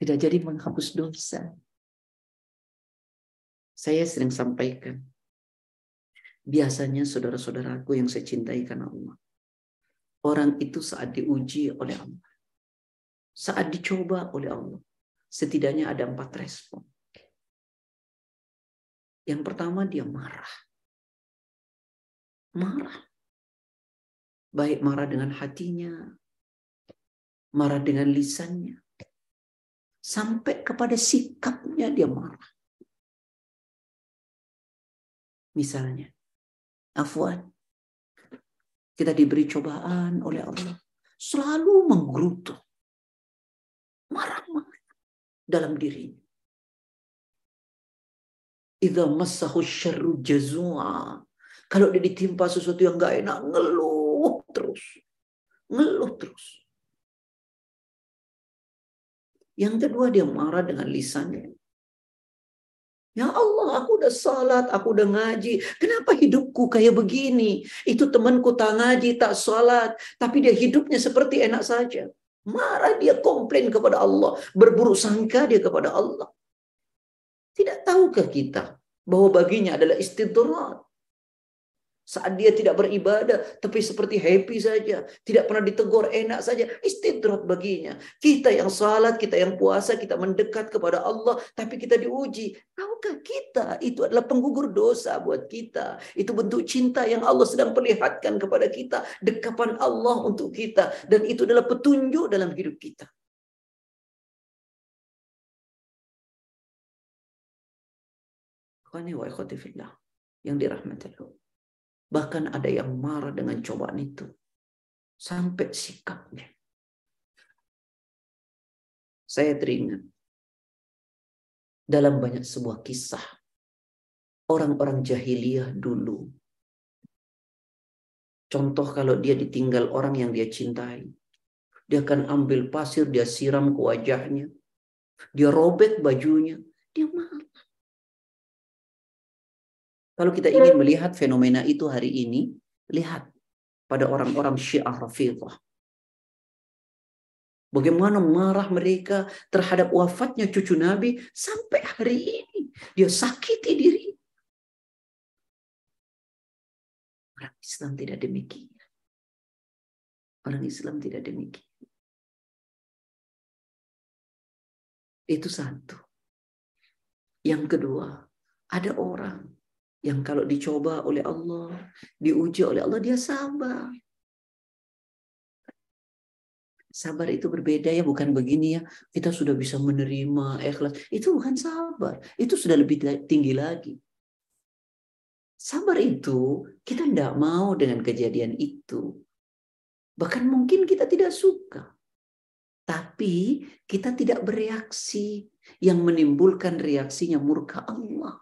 tidak jadi menghapus dosa. Saya sering sampaikan, biasanya saudara-saudaraku yang saya cintai karena Allah. Orang itu saat diuji oleh Allah, saat dicoba oleh Allah, setidaknya ada 4 respon. Yang pertama, dia marah. Marah. Baik marah dengan hatinya, marah dengan lisannya, sampai kepada sikapnya dia marah. Misalnya, afwan, kita diberi cobaan oleh Allah, selalu menggerutu, marah-marah dalam dirinya. Idza massahu syarru jazua. Kalau dia ditimpa sesuatu yang enggak enak, ngeluh terus. Ngeluh terus. Yang kedua, dia marah dengan lisannya. Ya Allah, aku udah salat, aku udah ngaji. Kenapa hidupku kayak begini? Itu temanku tak ngaji, tak salat, tapi dia hidupnya seperti enak saja. Marah dia, komplain kepada Allah. Berburuk sangka dia kepada Allah. Tidak tahukah kita bahwa baginya adalah istidrat? Saat dia tidak beribadah, tapi seperti happy saja. Tidak pernah ditegur, enak saja. Istidrat baginya. Kita yang salat, kita yang puasa, kita mendekat kepada Allah, tapi kita diuji. Tahukah kita, itu adalah penggugur dosa buat kita. Itu bentuk cinta yang Allah sedang perlihatkan kepada kita. Dekapan Allah untuk kita. Dan itu adalah petunjuk dalam hidup kita. Yang dirahmati Allah. Bahkan ada yang marah dengan cobaan itu. Sampai sikapnya. Saya teringat. Dalam banyak sebuah kisah. Orang-orang jahiliyah dulu. Contoh kalau dia ditinggal orang yang dia cintai. Dia akan ambil pasir, dia siram ke wajahnya. Dia robek bajunya. Dia marah. Kalau kita ingin melihat fenomena itu hari ini, lihat pada orang-orang Syiah Rafidhah. Bagaimana marah mereka terhadap wafatnya cucu Nabi sampai hari ini. Dia sakiti diri. Orang Islam tidak demikian. Orang Islam tidak demikian. Itu satu. Yang kedua, ada orang yang kalau dicoba oleh Allah, diuji oleh Allah, dia sabar. Sabar itu berbeda ya, bukan begini ya. Kita sudah bisa menerima ikhlas. Itu bukan sabar. Itu sudah lebih tinggi lagi. Sabar itu, kita tidak mau dengan kejadian itu. Bahkan mungkin kita tidak suka. Tapi kita tidak bereaksi. Yang menimbulkan reaksinya murka Allah.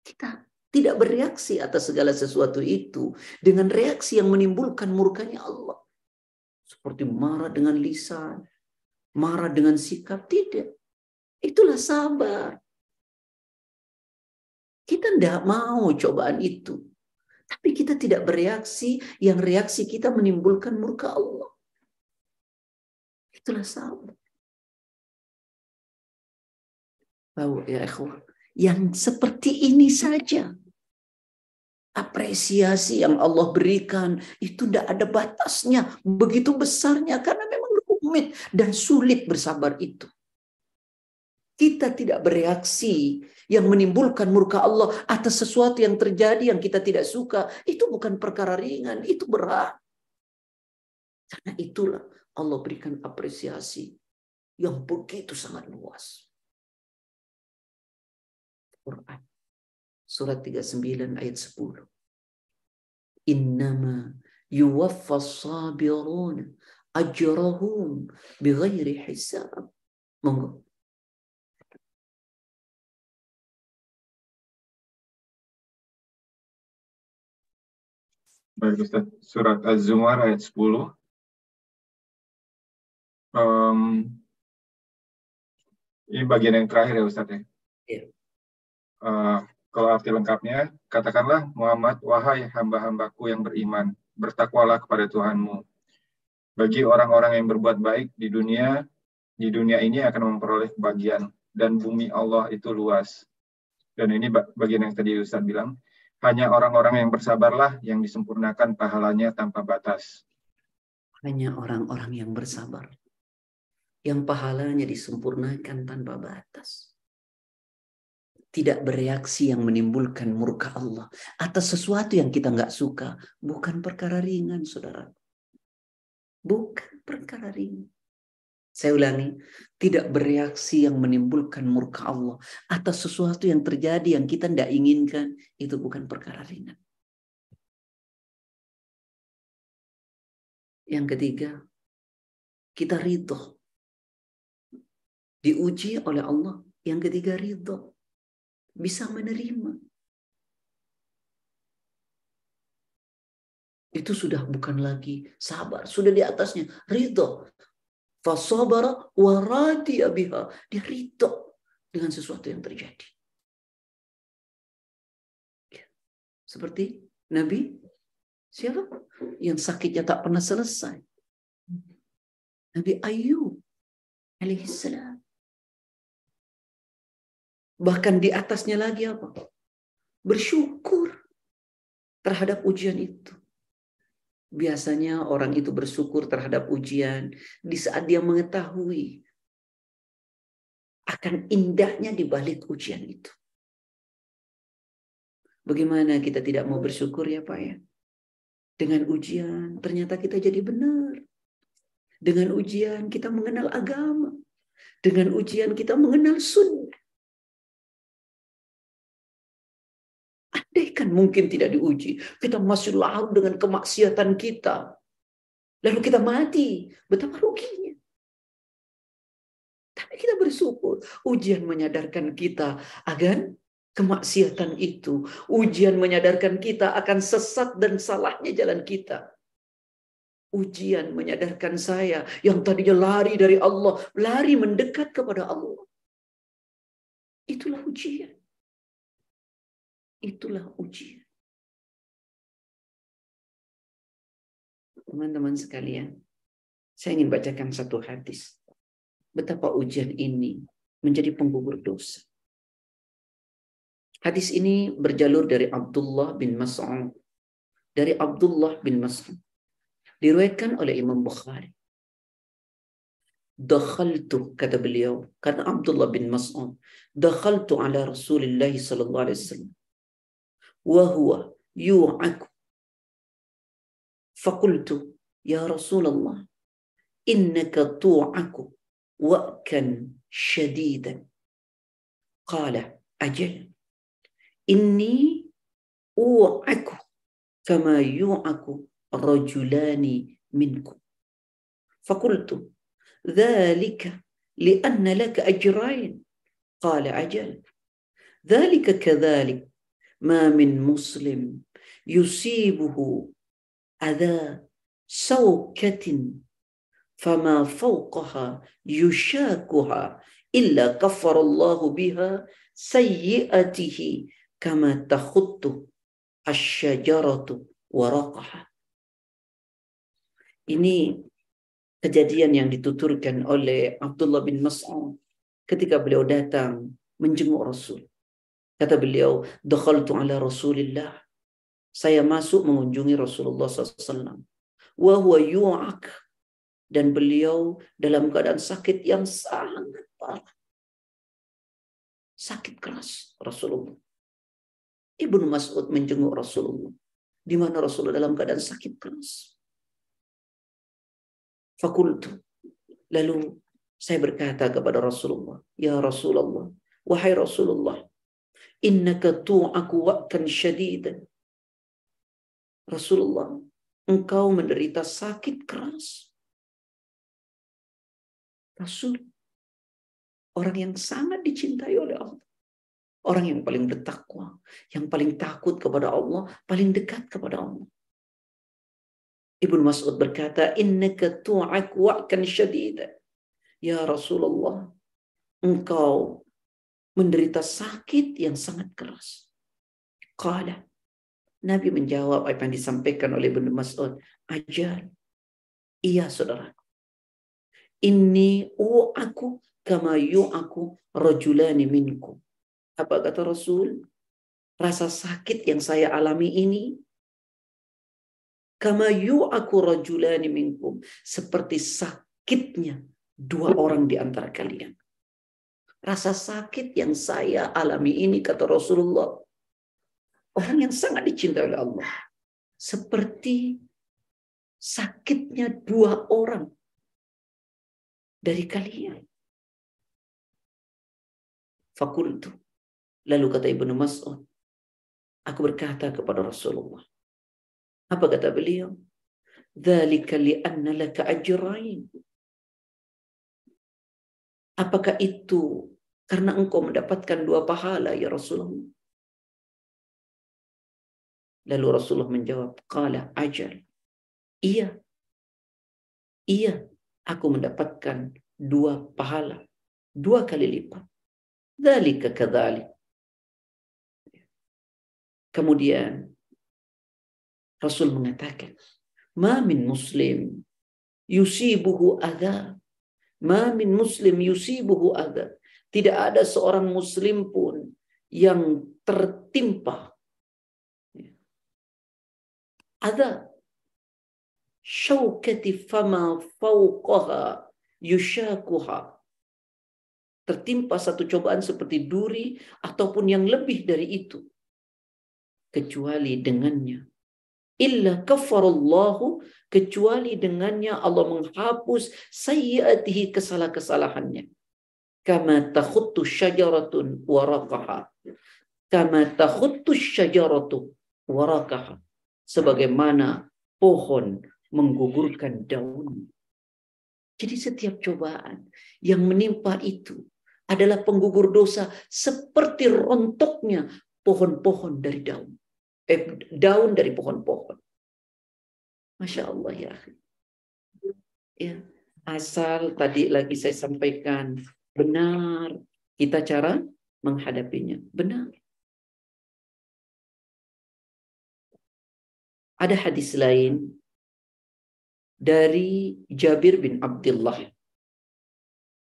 Kita tidak bereaksi atas segala sesuatu itu dengan reaksi yang menimbulkan murkanya Allah. Seperti marah dengan lisan, marah dengan sikap. Tidak. Itulah sabar. Kita tidak mau cobaan itu. Tapi kita tidak bereaksi yang reaksi kita menimbulkan murka Allah. Itulah sabar. Tahu ya ikhwan. Yang seperti ini saja. Apresiasi yang Allah berikan itu tidak ada batasnya. Begitu besarnya karena memang rumit dan sulit bersabar itu. Kita tidak bereaksi yang menimbulkan murka Allah atas sesuatu yang terjadi yang kita tidak suka. Itu bukan perkara ringan, itu berat. Karena itulah Allah berikan apresiasi yang begitu sangat luas. Quran surat 39 ayat 10. Innama yuwaffas sabirun ajrahum bighairi hisab. Monggo. Baik Ustaz, surat Az-Zumar ayat 10. Ini bagian yang terakhir ya Ustaz ya. Iya. Kalau arti lengkapnya, katakanlah Muhammad, wahai hamba-hambaku yang beriman, bertakwalah kepada Tuhanmu. Bagi orang-orang yang berbuat baik di dunia ini akan memperoleh kebahagiaan. Dan bumi Allah itu luas. Dan ini bagian yang tadi Ustaz bilang, Hanya orang-orang yang bersabarlah yang disempurnakan pahalanya tanpa batas. Hanya orang-orang yang bersabar, yang pahalanya disempurnakan tanpa batas. Tidak bereaksi yang menimbulkan murka Allah atas sesuatu yang kita nggak suka. Bukan perkara ringan, saudara. Bukan perkara ringan. Saya ulangi, tidak bereaksi yang menimbulkan murka Allah atas sesuatu yang terjadi yang kita tidak inginkan, itu bukan perkara ringan. Yang ketiga, kita ridho. Diuji oleh Allah. Yang ketiga, ridho. Bisa menerima. Itu sudah bukan lagi sabar, sudah di atasnya. Ridho. Fasabara wa radiya biha. Dia ridho dengan sesuatu yang terjadi. Seperti Nabi siapa? Yang sakitnya tak pernah selesai. Nabi Ayyub alaihissalam. Bahkan di atasnya lagi apa? Bersyukur terhadap ujian itu. Biasanya orang itu bersyukur terhadap ujian di saat dia mengetahui akan indahnya di balik ujian itu. Bagaimana kita tidak mau bersyukur ya Pak ya? Dengan ujian ternyata kita jadi benar. Dengan ujian kita mengenal agama. Dengan ujian kita mengenal sunnah. Andai kan mungkin tidak diuji, kita masih larut dengan kemaksiatan kita. Lalu kita mati, betapa ruginya. Tapi kita bersyukur, ujian menyadarkan kita akan kemaksiatan itu. Ujian menyadarkan kita akan sesat dan salahnya jalan kita. Ujian menyadarkan saya yang tadinya lari dari Allah, lari mendekat kepada Allah. Itulah ujian. Itulah ujian. Teman-teman sekalian, saya ingin bacakan satu hadis. Betapa ujian ini menjadi penggugur dosa. Hadis ini berjalur dari Abdullah bin Mas'ud. Dari Abdullah bin Mas'ud. Diriwayatkan oleh Imam Bukhari. Dakhaltu, kata beliau, karena Abdullah bin Mas'ud. Dakhaltu ala Rasulullah sallallahu alaihi wasallam. وهو يوعك فقلت يا رسول الله إنك توعك وأكا شديدا قال أجل إني أوعك كما يوعك رجلان منكم فقلت ذلك لأن لك أجرين قال أجل ذلك كذلك ما من مسلم يصيبه أذى سوكة فما فوقها يشاكها إلا كفر الله بها سيئته كما تخط الشجرة ورقها. Ini kejadian yang dituturkan oleh Abdullah bin Mas'ud ketika beliau datang menjenguk Rasul. Kata beliau, dakhaltu ala Rasulillah. Saya masuk mengunjungi Rasulullah SAW. Wa huwa yu'ak. Dan beliau dalam keadaan sakit yang sangat parah. Sakit keras Rasulullah. Ibnu Mas'ud menjenguk Rasulullah. Di mana Rasulullah dalam keadaan sakit keras. Fakultu. Lalu saya berkata kepada Rasulullah. Ya Rasulullah. Wahai Rasulullah. Innaka tu'aku wa'kan syadidan. Rasulullah, engkau menderita sakit keras. Rasul, orang yang sangat dicintai oleh Allah. Orang yang paling bertakwa, yang paling takut kepada Allah, paling dekat kepada Allah. Ibnu Mas'ud berkata, innaka tu'aku wa'kan syadidan. Ya Rasulullah, engkau menderita sakit yang sangat keras. Qala. Nabi menjawab apa yang disampaikan oleh Ibnu Mas'ud. Ajal. Iya saudara. Inni u'aku kama yu'aku rajulani minkum. Apa kata Rasul? rasa sakit yang saya alami ini, kama yu'aku rajulani minkum, seperti sakitnya dua orang di antara kalian. Rasa sakit yang saya alami ini, kata Rasulullah, orang yang sangat dicintai oleh Allah, seperti sakitnya dua orang dari kalian. Fakultu, lalu kata Ibnu Mas'ud, aku berkata kepada Rasulullah, apa kata beliau? Dzalika li'anna laka ajrain. Apakah itu karena engkau mendapatkan dua pahala ya Rasulullah? Lalu Rasulullah menjawab, qala ajal. Iya. Iya, aku mendapatkan dua pahala, dua kali lipat. Dzalika kadzalik. Kemudian Rasul mengatakan, ma min muslim yusibuhu adza. Ma min muslim yusibuhu adza. Tidak ada seorang muslim pun yang tertimpa adza. Syaukati fama fauqaha yushakuha. Tertimpa satu cobaan seperti duri ataupun yang lebih dari itu, kecuali dengannya. Illa kafarallahu, kecuali dengannya Allah menghapus sayyiatihi, kesalahan-kesalahannya. Kama takhuttu syajaratun waraqaha. Kama takhuttu syajaratu waraqaha. Sebagaimana pohon menggugurkan daunnya. Jadi setiap cobaan yang menimpa itu adalah penggugur dosa seperti rontoknya pohon-pohon dari daun. Daun dari pohon-pohon. Masya Allah ya. Ya, asal tadi lagi saya sampaikan, benar kita cara menghadapinya. Benar. Ada hadis lain dari Jabir bin Abdullah.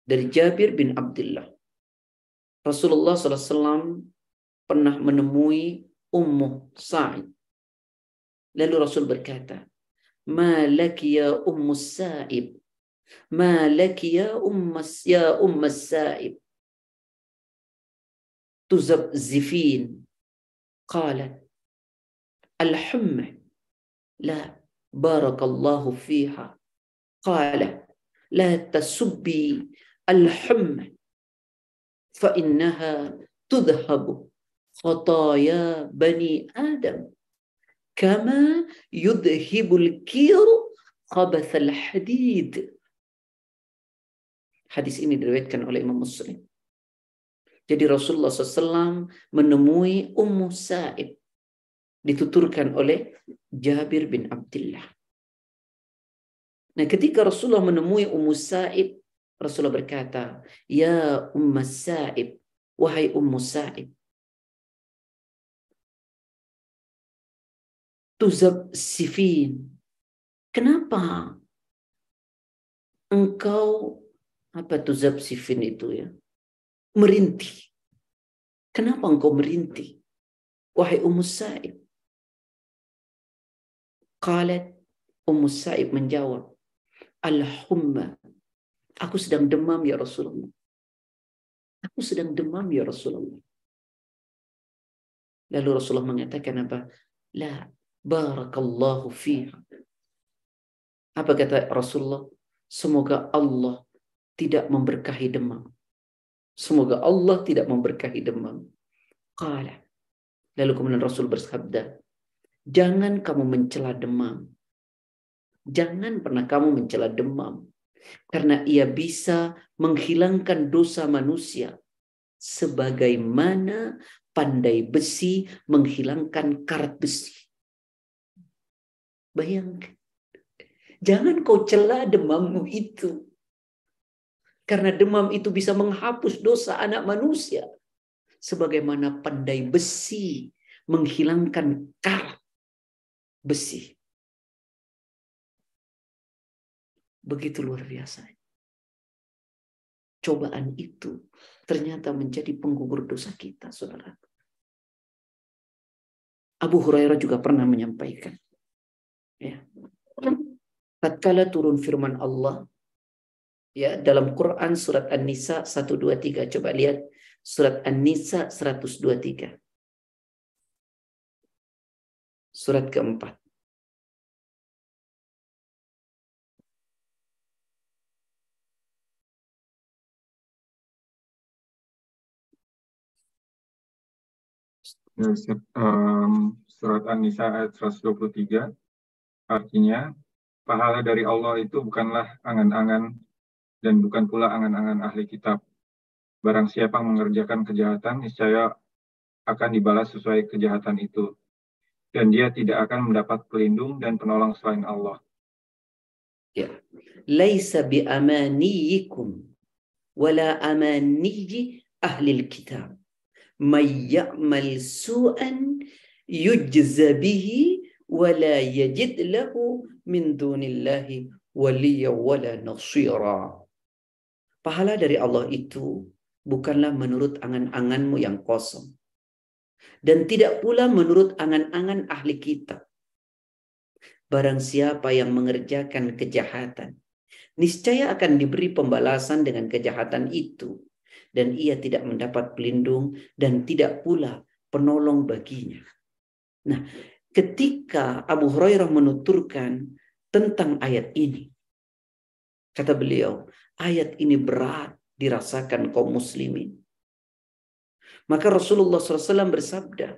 Dari Jabir bin Abdullah. Rasulullah SAW pernah menemui Ummu Sa'id. Lalu Rasul berkata, "Ma laki ya Ummu Sa'id? Ma laki ya Ummu Sa'id? Tuzabzifin." Qalat, "Al-humma la barakallahu fiha." Qala, "La tasubbi al-humma fa innaha tudhabu khataya bani Adam kama yudhibul kiru qabathal hadid." Hadis ini diriwayatkan oleh Imam Muslim. Jadi Rasulullah SAW menemui Ummu Sa'id, dituturkan oleh Jabir bin Abdullah. Nah, ketika Rasulullah menemui Ummu Sa'id, Rasulullah berkata, "Ya Ummu Sa'id, wahai Ummu Sa'id, tuzab sifin, kenapa engkau," apa tuzab sifin itu ya, merintih. "Kenapa engkau merintih, wahai Ummu Sa'id?" Qalat, Ummu Sa'id menjawab, "Al-humma, aku sedang demam ya Rasulullah. Aku sedang demam ya Rasulullah." Lalu Rasulullah mengatakan apa? "La barakallahu fiha." Apa kata Rasulullah? "Semoga Allah tidak memberkahi demam. Semoga Allah tidak memberkahi demam." Qala, lalu kemudian Rasul bersabda, "Jangan kamu mencela demam. Jangan pernah kamu mencela demam, karena ia bisa menghilangkan dosa manusia sebagaimana pandai besi menghilangkan karat besi." Bayangkan, jangan kau cela demammu itu, karena demam itu bisa menghapus dosa anak manusia sebagaimana pandai besi menghilangkan karat besi. Begitu luar biasa. Cobaan itu ternyata menjadi penggugur dosa kita, saudara. Abu Hurairah juga pernah menyampaikan. Ya. Tatkala turun firman Allah ya dalam Quran surat An-Nisa 123, coba lihat surat An-Nisa 123. Surat keempat. Surat An-Nisa ayat 123, artinya pahala dari Allah itu bukanlah angan-angan dan bukan pula angan-angan ahli kitab. Barang siapa mengerjakan kejahatan, niscaya akan dibalas sesuai kejahatan itu. Dan dia tidak akan mendapat pelindung dan penolong selain Allah. Ya. Laisa bi amaniyikum wala amaniyi ahli kitab. May ya'mal su'an yujza bihi wa la yajid lahu min dunillahi waliya wa la nasira. Pahala dari Allah itu bukanlah menurut angan-anganmu yang kosong dan tidak pula menurut angan-angan ahli kitab. Barang siapa yang mengerjakan kejahatan, niscaya akan diberi pembalasan dengan kejahatan itu. Dan ia tidak mendapat pelindung dan tidak pula penolong baginya. Nah, ketika Abu Hurairah menuturkan tentang ayat ini, kata beliau, ayat ini berat dirasakan kaum muslimin. Maka Rasulullah SAW bersabda,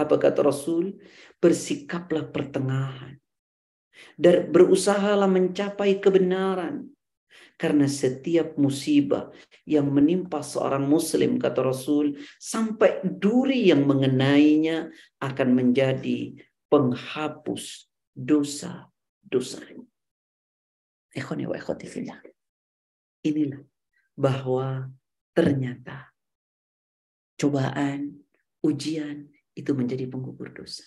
apa kata Rasul? Bersikaplah pertengahan dan berusahalah mencapai kebenaran. Karena setiap musibah yang menimpa seorang muslim, kata Rasul, sampai duri yang mengenainya akan menjadi penghapus dosa-dosanya. Ikhwani wa akhwati fillah. Inilah bahwa ternyata cobaan, ujian itu menjadi penggugur dosa.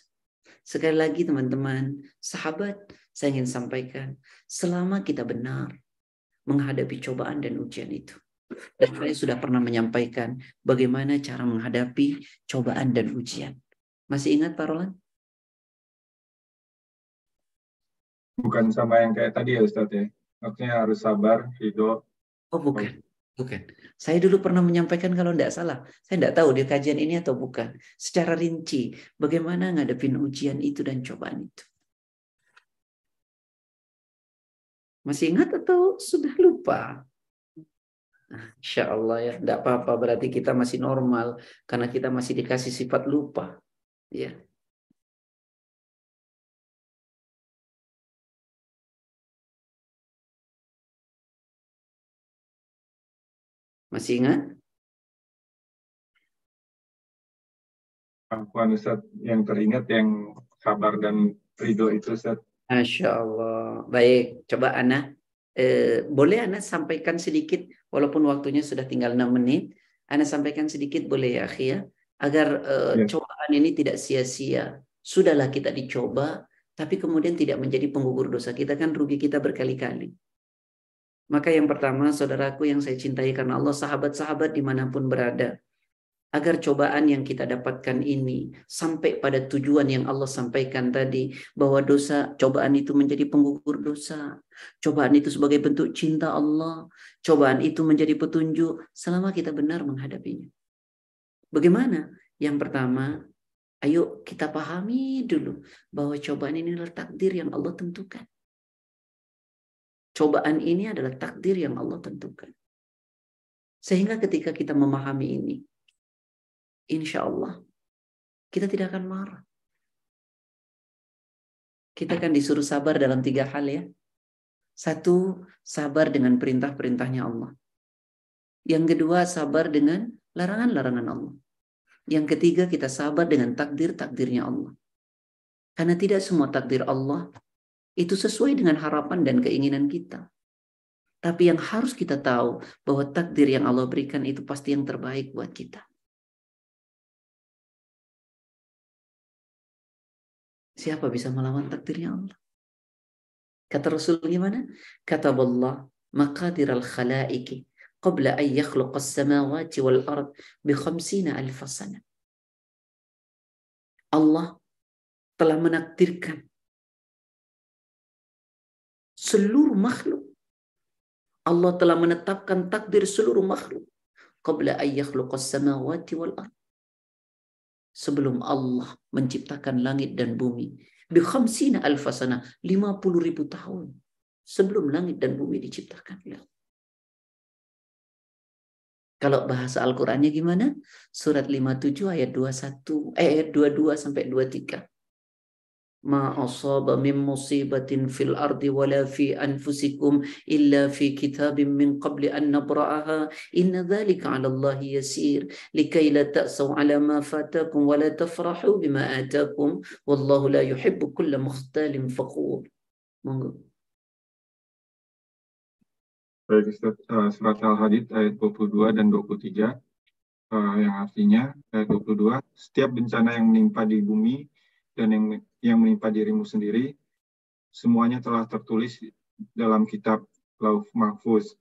Sekali lagi teman-teman, sahabat, saya ingin sampaikan, selama kita benar menghadapi cobaan dan ujian itu. Dan saya sudah pernah menyampaikan bagaimana cara menghadapi cobaan dan ujian. Masih ingat Pak Roland? Bukan sama yang kayak tadi ya Ustaz ya. Maksudnya harus sabar, hidup. Oh bukan. Bukan. Saya dulu pernah menyampaikan kalau tidak salah. Saya tidak tahu di kajian ini atau bukan. Secara rinci bagaimana ngadepin ujian itu dan cobaan itu. Masih ingat atau sudah lupa? Insya Allah ya, tidak apa-apa. Berarti kita masih normal karena kita masih dikasih sifat lupa. Ya. Masih ingat? Akuan Ustaz, yang teringat yang sabar dan ridho itu Ustaz. Masya Allah. Baik, coba Ana. Boleh Ana sampaikan sedikit, walaupun waktunya sudah tinggal 6 menit. Ana sampaikan sedikit boleh ya, akhi ya. Agar cobaan ini tidak sia-sia. Sudahlah kita dicoba, tapi kemudian tidak menjadi penggugur dosa. Kita kan rugi kita berkali-kali. Maka yang pertama, saudaraku yang saya cintai karena Allah, sahabat-sahabat dimanapun berada. Agar cobaan yang kita dapatkan ini sampai pada tujuan yang Allah sampaikan tadi, bahwa dosa, cobaan itu menjadi penggugur dosa. Cobaan itu sebagai bentuk cinta Allah. Cobaan itu menjadi petunjuk selama kita benar menghadapinya. Bagaimana? Yang pertama, ayo kita pahami dulu bahwa cobaan ini adalah takdir yang Allah tentukan. Cobaan ini adalah takdir yang Allah tentukan. Sehingga ketika kita memahami ini, insya Allah, kita tidak akan marah. Kita akan disuruh sabar dalam 3 hal ya. 1, sabar dengan perintah-perintahnya Allah. Yang kedua, sabar dengan larangan-larangan Allah. Yang ketiga, kita sabar dengan takdir-takdirnya Allah. Karena tidak semua takdir Allah itu sesuai dengan harapan dan keinginan kita. Tapi yang harus kita tahu bahwa takdir yang Allah berikan itu pasti yang terbaik buat kita. Siapa bisa melawan takdirnya Allah? Kata Rasul gimana? Kataballah maqadir al-khalaiki qabla an yakhluqa as-samawati wal-ard bi 50 alf sana. Allah telah menakdirkan seluruh makhluk. Allah telah menetapkan takdir seluruh makhluk. Qabla ayyakhluqas samawati wal ardh. Sebelum Allah menciptakan langit dan bumi. Bi khamsina alfasana, 50.000 tahun sebelum langit dan bumi diciptakan. Kalau bahasa Al-Qur'annya gimana? Surat 57 ayat 22 sampai 23. Ma asaba min musibatin fil ardi wala fi anfusikum illa fi kitabim min qabli an nabra'aha inna dhalika 'ala Allahi yasir likay la ta'saw 'ala ma fatakum wala tafrahu bima atakum wallahu la yuhibbu kulla mukhtalin fakhur. Monggo. Surat Al-Hadid ayat 22 dan 23 yang artinya ayat 22, setiap bencana yang menimpa di bumi dan yang menimpa dirimu sendiri, semuanya telah tertulis dalam kitab Lauh Mahfuz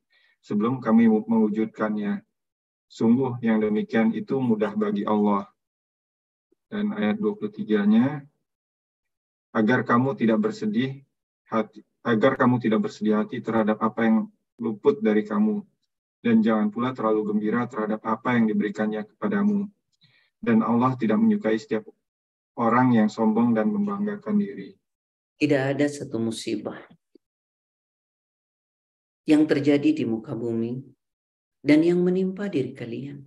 sebelum kami mewujudkannya. Sungguh yang demikian itu mudah bagi Allah. Dan ayat 23-nya, agar kamu tidak bersedih hati terhadap apa yang luput dari kamu, dan jangan pula terlalu gembira terhadap apa yang diberikannya kepadamu. Dan Allah tidak menyukai setiap orang yang sombong dan membanggakan diri. Tidak ada satu musibah yang terjadi di muka bumi dan yang menimpa diri kalian,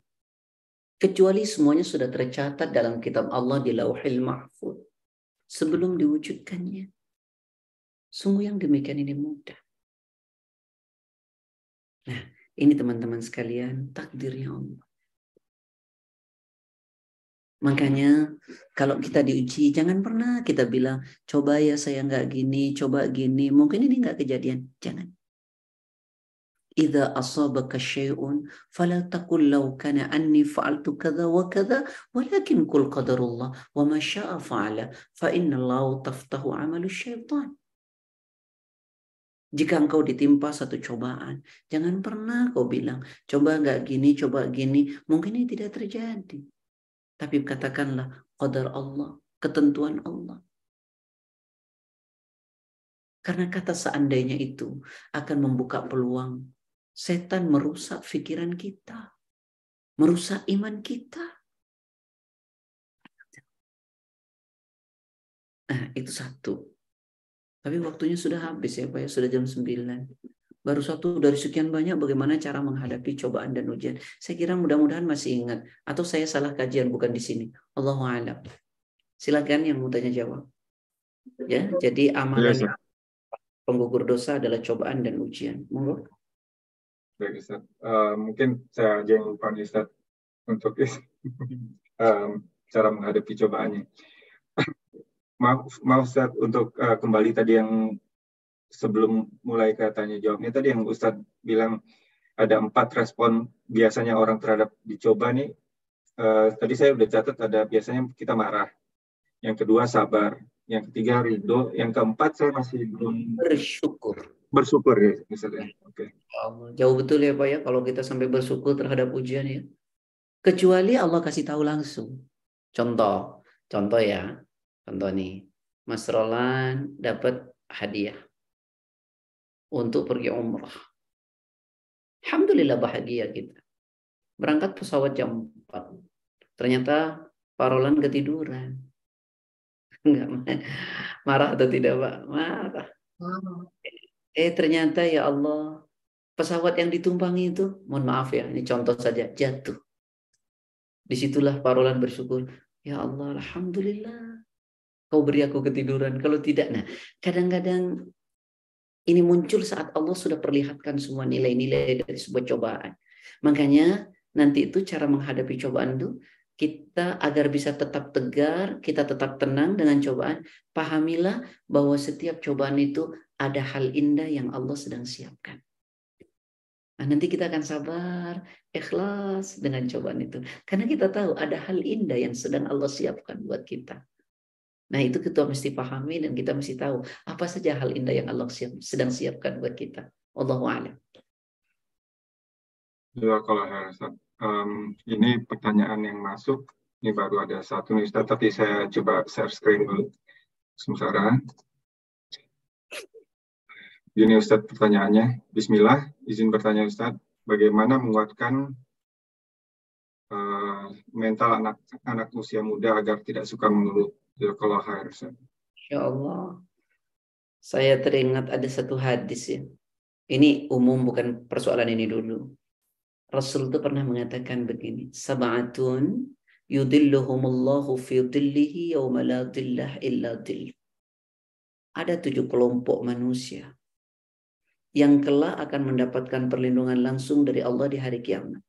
kecuali semuanya sudah tercatat dalam kitab Allah di Lauhil Mahfuz sebelum diwujudkannya. Sungguh yang demikian ini mudah. Nah, ini teman-teman sekalian takdirnya Allah. Makanya kalau kita diuji, jangan pernah kita bilang, coba ya saya nggak gini, coba gini, mungkin ini nggak kejadian. Jangan. Idza asabaka syai'un fala taqul law kana anni fa'altu kadza wa kadza walakin qul qadarullah wa ma syaa fa'ala fa innallaha taftahu 'amalu syaitan. Jika engkau ditimpa satu cobaan, jangan pernah kau bilang, coba nggak gini, coba gini, mungkin ini tidak terjadi. Tapi katakanlah qadar Allah, ketentuan Allah. Karena kata seandainya itu akan membuka peluang setan merusak pikiran kita, merusak iman kita. Nah, itu satu. Tapi waktunya sudah habis ya Pak ya, sudah jam 9. Baru satu dari sekian banyak, bagaimana cara menghadapi cobaan dan ujian. Saya kira mudah-mudahan masih ingat. Atau saya salah kajian, bukan di sini. Allahu a'lam. Silakan yang mau tanya jawab. Ya, jadi amalan penggugur dosa adalah cobaan dan ujian. Monggo. Baik Ustaz. Mungkin saya aja yang lupa Ustaz untuk cara menghadapi cobaannya. Maaf Ustaz, untuk kembali tadi yang sebelum mulai ke tanya jawabnya, tadi yang Ustaz bilang ada 4 respon biasanya orang terhadap dicoba nih. Tadi saya udah catat ada biasanya kita marah, yang kedua sabar, yang ketiga ridho, yang keempat saya masih belum bersyukur ya misalnya. Oke. Jauh betul ya Pak ya kalau kita sampai bersyukur terhadap ujian ya. Kecuali Allah kasih tahu langsung. Contoh ya. Contoh nih, Mas Rolan dapat hadiah untuk pergi umrah. Alhamdulillah bahagia kita. Berangkat pesawat jam 4. Ternyata Pak Rolan ketiduran. Enggak, marah atau tidak Pak? Marah. Ternyata ya Allah, pesawat yang ditumpangi itu, mohon maaf ya, ini contoh saja, jatuh. Disitulah Pak Rolan bersyukur. Ya Allah, Alhamdulillah. Kau beri aku ketiduran, kalau tidak. Nah, kadang-kadang ini muncul saat Allah sudah perlihatkan semua nilai-nilai dari sebuah cobaan. Makanya nanti itu cara menghadapi cobaan itu, kita agar bisa tetap tegar, kita tetap tenang dengan cobaan, pahamilah bahwa setiap cobaan itu ada hal indah yang Allah sedang siapkan. Nah, nanti kita akan sabar, ikhlas dengan cobaan itu. Karena kita tahu ada hal indah yang sedang Allah siapkan buat kita. Nah itu kita mesti pahami dan kita mesti tahu apa saja hal indah yang Allah sedang siapkan buat kita. Allahu a'lam. Ya, kalau ini pertanyaan yang masuk, ini baru ada satu Ustaz, tapi saya coba share screen dulu. Sementara. Ini Ustadz pertanyaannya. Bismillah, izin bertanya Ustadz, bagaimana menguatkan mental anak usia muda agar tidak suka mengeluh? Insya Allah. Saya teringat ada satu hadis ya. Ini umum, bukan persoalan ini dulu. Rasul itu pernah mengatakan begini, sab'atun yudilluhumullahu fi dhillihi yawma la dhillah illa dhilluh. Ada 7 kelompok manusia yang kelak akan mendapatkan perlindungan langsung dari Allah di hari kiamat,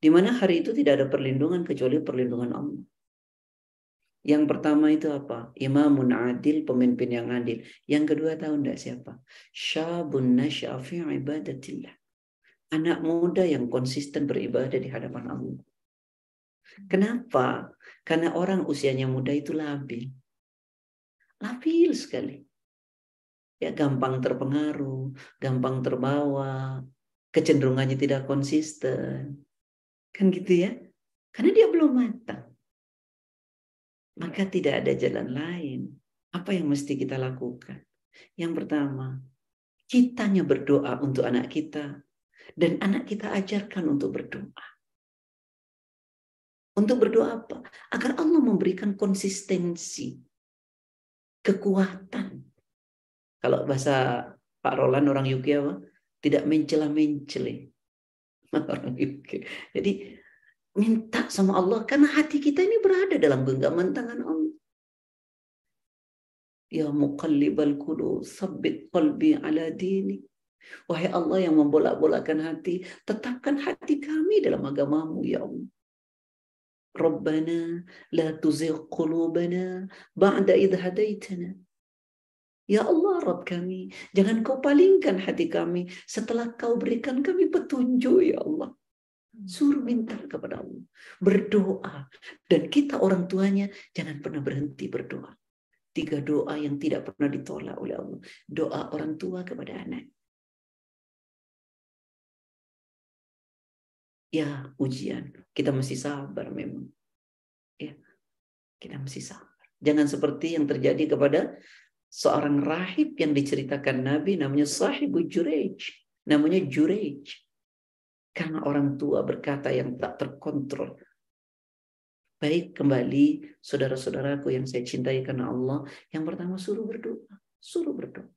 di mana hari itu tidak ada perlindungan kecuali perlindungan Allah. Yang pertama itu apa? Imamun adil, pemimpin yang adil. Yang kedua tahu enggak siapa? Syabun nasya'a fi ibadatillah. Anak muda yang konsisten beribadah di hadapan Allah. Kenapa? Karena orang usianya muda itu labil. Labil sekali. Ya, gampang terpengaruh, gampang terbawa, kecenderungannya tidak konsisten. Kan gitu ya? Karena dia belum matang. Maka tidak ada jalan lain. Apa yang mesti kita lakukan? Yang pertama, kitanya berdoa untuk anak kita. Dan anak kita ajarkan untuk berdoa. Untuk berdoa apa? Agar Allah memberikan konsistensi, kekuatan. Kalau bahasa Pak Roland orang UK apa? Tidak mencela-mencele. Orang UK. Jadi minta sama Allah, karena hati kita ini berada dalam genggaman tangan Allah. Ya muqallibal qulub, tsabbit qalbi ala dini. Wahai Allah yang membolak-bolakan hati, tetapkan hati kami dalam agamamu ya Allah. Rabbana la tuzigh qulubana ba'da idh hadaitana. Ya Allah Rabb kami, jangan kau palingkan hati kami setelah kau berikan kami petunjuk ya Allah. Suruh minta kepada Allah, berdoa, dan kita orang tuanya jangan pernah berhenti berdoa. 3 doa yang tidak pernah ditolak oleh Allah, doa orang tua kepada anak. Ya ujian, kita mesti sabar memang. Ya, kita mesti sabar. Jangan seperti yang terjadi kepada seorang rahib yang diceritakan Nabi, namanya Sahibul Juraij, namanya Juraij. Karena orang tua berkata yang tak terkontrol. Baik, kembali saudara-saudaraku yang saya cintai karena Allah. Yang pertama suruh berdoa. Suruh berdoa.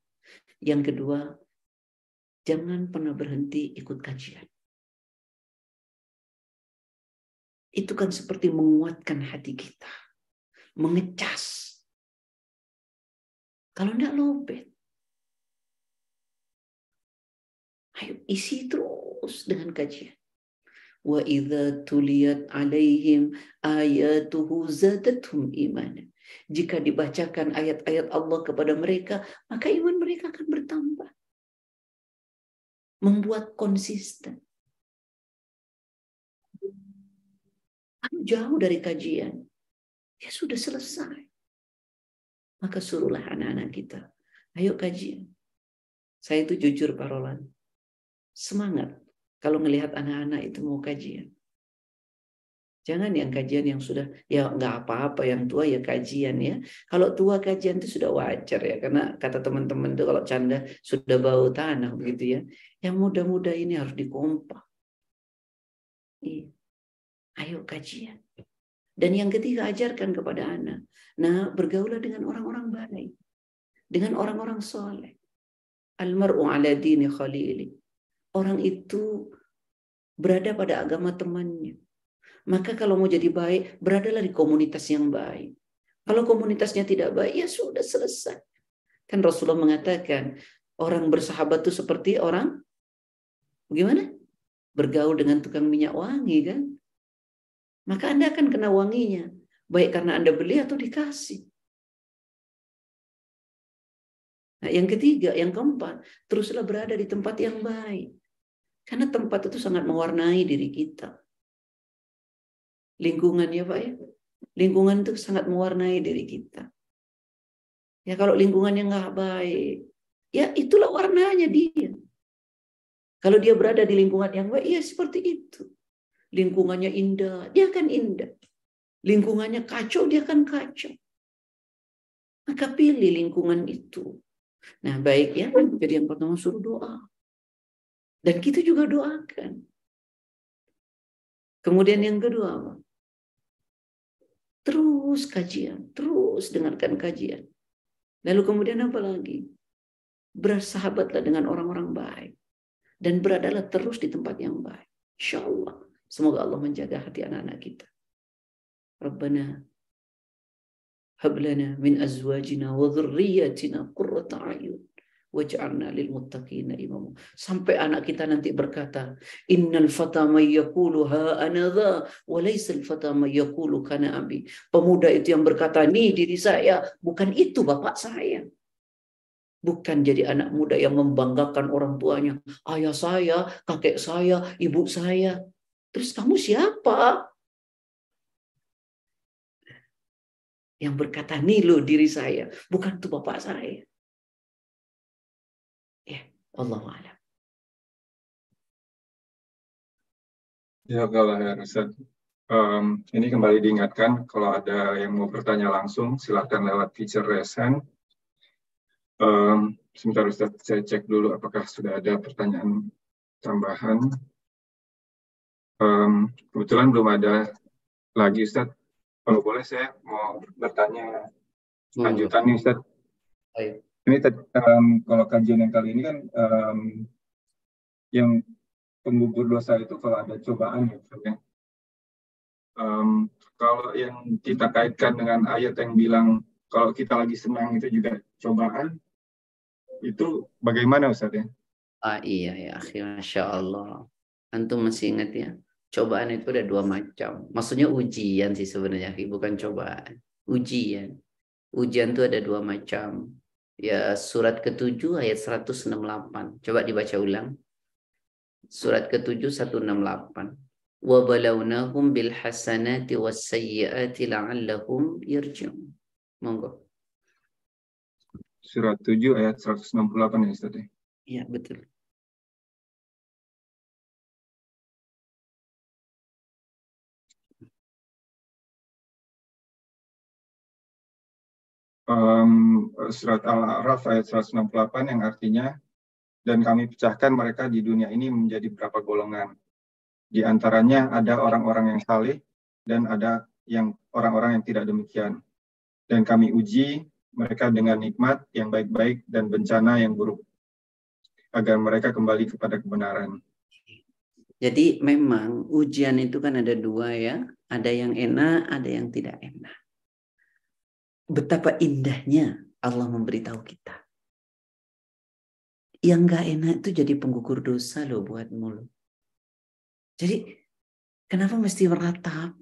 Yang kedua, jangan pernah berhenti ikut kajian. Itu kan seperti menguatkan hati kita. Mengecas. Kalau enggak lobet. Ayo isi terus dengan kajian. Wa idza tuliyat alaihim ayatuhu zadathum imanan. Jika dibacakan ayat-ayat Allah kepada mereka, maka iman mereka akan bertambah. Membuat konsisten. Jauh dari kajian, ya sudah selesai. Maka suruhlah anak-anak kita, ayo kajian. Saya itu jujur Pak Roland, semangat kalau ngelihat anak-anak itu mau kajian. Jangan yang kajian yang sudah, ya nggak apa-apa yang tua ya kajian ya. Kalau tua kajian itu sudah wajar ya, karena kata teman-teman itu kalau canda sudah bau tanah begitu ya. Yang muda-muda ini harus dikompak. Iya. Ayo kajian. Dan yang ketiga ajarkan kepada anak. Nah, bergaulah dengan orang-orang baik, dengan orang-orang soleh. Almar'u ala dini khalili. Orang itu berada pada agama temannya. Maka kalau mau jadi baik, beradalah di komunitas yang baik. Kalau komunitasnya tidak baik, ya sudah selesai. Kan Rasulullah mengatakan, orang bersahabat itu seperti orang, gimana? Bergaul dengan tukang minyak wangi kan? Maka Anda akan kena wanginya. Baik karena Anda beli atau dikasih. Nah, yang ketiga, yang keempat, teruslah berada di tempat yang baik. Karena tempat itu sangat mewarnai diri kita. Lingkungan ya Pak ya. Lingkungan itu sangat mewarnai diri kita. Ya kalau lingkungannya nggak baik, ya itulah warnanya dia. Kalau dia berada di lingkungan yang baik, ya seperti itu. Lingkungannya indah, dia akan indah. Lingkungannya kacau, dia akan kacau. Maka pilih lingkungan itu. Nah, baik ya. Jadi yang pertama suruh doa. Dan kita juga doakan. Kemudian yang kedua apa? Terus kajian. Terus dengarkan kajian. Lalu kemudian apa lagi? Bersahabatlah dengan orang-orang baik. Dan beradalah terus di tempat yang baik. Insya Allah. Semoga Allah menjaga hati anak-anak kita. Rabbana hab lana min azwajina wa dhurriyyatina qurrata a'yun waj'alna lil muttaqina imama. Sampai anak kita nanti berkata, innal fata may yaqulu ha ana dha wa laysa al fata may yaqulu kana abi. Pemuda itu yang berkata, "Ini diri saya, bukan itu bapak saya." Bukan jadi anak muda yang membanggakan orang tuanya. Ayah saya, kakek saya, ibu saya. Terus kamu siapa? Yang berkata, nih lo diri saya. Bukan itu bapak saya. Ya, Allahu a'lam. Ya, kalau ya, Ustaz. Ini kembali diingatkan, kalau ada yang mau bertanya langsung, silakan lewat feature raise hand. Sebentar Ustaz, saya cek dulu apakah sudah ada pertanyaan tambahan. Kebetulan belum ada lagi Ustaz. Kalau boleh saya mau bertanya lanjutan nih Ustaz. Ayo. Ini kalau kajian yang kali ini kan yang penggugur dosa itu kalau ada cobaan ya Ustaz. Kalau yang kita kaitkan dengan ayat yang bilang kalau kita lagi senang itu juga cobaan. Itu bagaimana Ustaz ya? Ah iya ya, akhirnya Masya Allah. Antum masih ingat ya? Cobaan itu ada dua macam. Maksudnya ujian sih sebenarnya, bukan cobaan. Ujian. Ujian itu ada dua macam. Ya, surat ke-7 ayat 168. Coba dibaca ulang. Surat ke-7 168. Wa balawnahum bil hasanati was sayyiati la'allahum yarji'un. Monggo. Surat 7 ayat 168 ya Ustaz. Iya, betul. Surat Al-A'raf ayat 168 yang artinya dan kami pecahkan mereka di dunia ini menjadi berapa golongan. Di antaranya ada orang-orang yang saleh dan ada yang orang-orang yang tidak demikian. Dan kami uji mereka dengan nikmat yang baik-baik dan bencana yang buruk, agar mereka kembali kepada kebenaran. Jadi memang ujian itu kan ada dua ya, ada yang enak, ada yang tidak enak. Betapa indahnya Allah memberitahu kita. Yang gak enak itu jadi penggugur dosa loh buatmu loh. Jadi kenapa mesti meratap?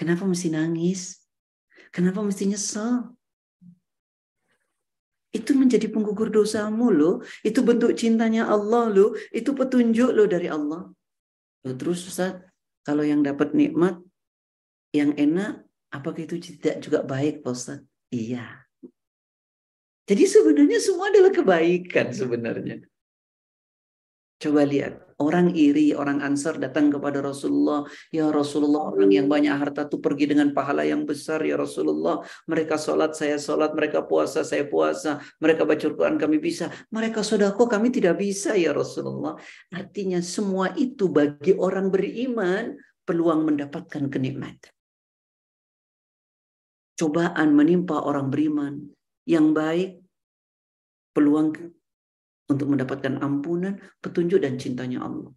Kenapa mesti nangis? Kenapa mesti nyesel? Itu menjadi penggugur dosamu loh. Itu bentuk cintanya Allah loh. Itu petunjuk loh dari Allah. Loh, terus Ustaz, kalau yang dapat nikmat, yang enak, apakah itu tidak juga baik Pak Ustaz? Iya. Jadi sebenarnya semua adalah kebaikan sebenarnya. Coba lihat. Orang iri, orang Ansar datang kepada Rasulullah. Ya Rasulullah, orang yang banyak harta itu pergi dengan pahala yang besar. Ya Rasulullah, mereka sholat, saya sholat. Mereka puasa, saya puasa. Mereka baca Al-Quran, kami bisa. Mereka sedekah, kami tidak bisa. Ya Rasulullah. Artinya semua itu bagi orang beriman, peluang mendapatkan kenikmatan. Cobaan menimpa orang beriman. Yang baik, peluang untuk mendapatkan ampunan, petunjuk dan cintanya Allah.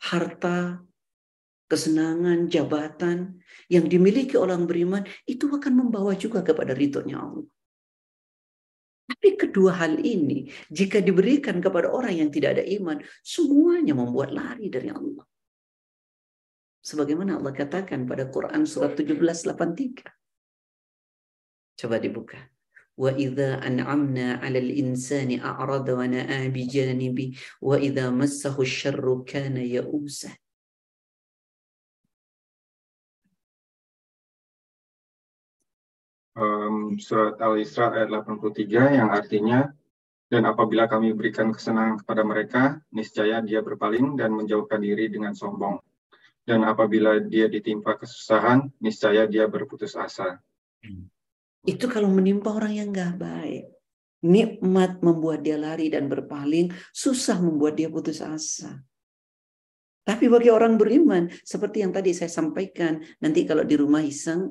Harta, kesenangan, jabatan yang dimiliki orang beriman itu akan membawa juga kepada ridhonya Allah. Tapi kedua hal ini jika diberikan kepada orang yang tidak ada iman, semuanya membuat lari dari Allah. Sebagaimana Allah katakan pada Quran surat 17:83. Coba dibuka. وَإِذَا أَنْعَمْنَا عَلَى الْإِنْسَانِ أَعْرَضَ وَنَأَى بِجَانِبِهِ وَإِذَا مَسَّهُ الشَّرُّ كَانَ يَئُوسًا. Surat Al-Isra ayat 83 yang artinya dan apabila kami berikan kesenangan kepada mereka niscaya dia berpaling dan menjauhkan diri dengan sombong dan apabila dia ditimpa kesusahan niscaya dia berputus asa. Itu kalau menimpa orang yang nggak baik. Nikmat membuat dia lari dan berpaling, susah membuat dia putus asa. Tapi bagi orang beriman, seperti yang tadi saya sampaikan, nanti kalau di rumah iseng,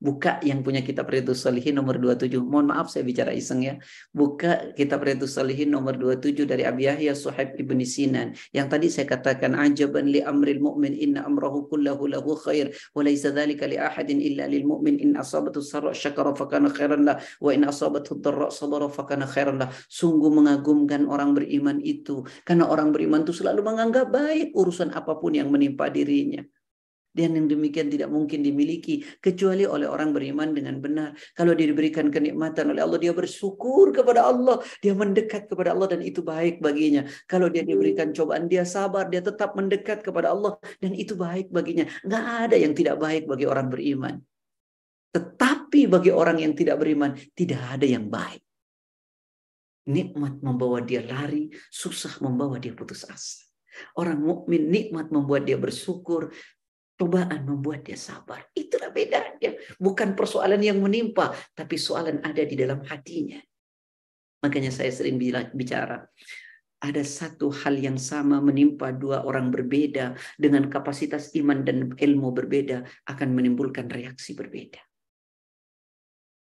buka yang punya kitab Riyadhus Shalihin nomor 27. Mohon maaf saya bicara iseng ya. Buka kitab Riyadhus Shalihin nomor 27 dari Abi Yahya Suhaib Ibn Sinan. Yang tadi saya katakan, ajaban li amril mu'min inna amrahu kullahu lahu khair wa laysa dzalika li ahadin illa lil mu'min in asabathu sarra syakara fa kana khairan lah wa in asabathu dharra sabara fa kana khairan lah. Sungguh mengagumkan orang beriman itu, karena orang beriman itu selalu menganggap baik urusan apapun yang menimpa dirinya. Dan yang demikian tidak mungkin dimiliki kecuali oleh orang beriman dengan benar. Kalau dia diberikan kenikmatan oleh Allah, dia bersyukur kepada Allah, dia mendekat kepada Allah dan itu baik baginya. Kalau dia diberikan cobaan, dia sabar, dia tetap mendekat kepada Allah dan itu baik baginya. Nggak ada yang tidak baik bagi orang beriman. Tetapi bagi orang yang tidak beriman, tidak ada yang baik. Nikmat membawa dia lari, susah membawa dia putus asa. Orang mukmin nikmat membuat dia bersyukur, cobaan membuat dia sabar. Itulah bedanya. Bukan persoalan yang menimpa, tapi soalan ada di dalam hatinya. Makanya saya sering bicara, ada satu hal yang sama menimpa dua orang berbeda dengan kapasitas iman dan ilmu berbeda akan menimbulkan reaksi berbeda.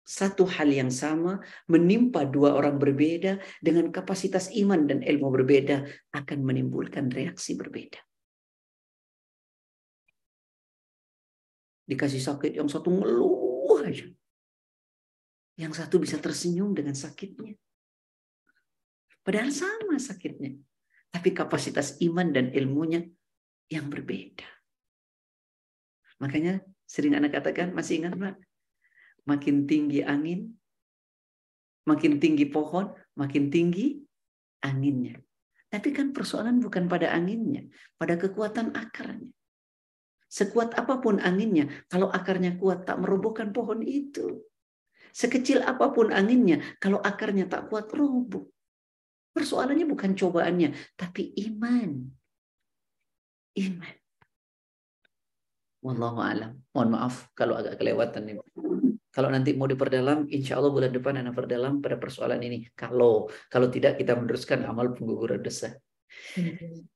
Satu hal yang sama menimpa dua orang berbeda dengan kapasitas iman dan ilmu berbeda akan menimbulkan reaksi berbeda. Dikasih sakit, yang satu ngeluh aja. Yang satu bisa tersenyum dengan sakitnya. Padahal sama sakitnya. Tapi kapasitas iman dan ilmunya yang berbeda. Makanya sering anak katakan, masih ingat Pak? Makin tinggi angin, makin tinggi pohon, makin tinggi anginnya. Tapi kan persoalan bukan pada anginnya, pada kekuatan akarnya. Sekuat apapun anginnya, kalau akarnya kuat tak merobohkan pohon itu. Sekecil apapun anginnya, kalau akarnya tak kuat roboh. Persoalannya bukan cobaannya, tapi iman. Iman. Wallahu a'lam. Mohon maaf kalau agak kelewatan nih. Kalau nanti mau diperdalam, insya Allah bulan depan akan perdalam pada persoalan ini. Kalau tidak kita meneruskan amal pengguguran dosa.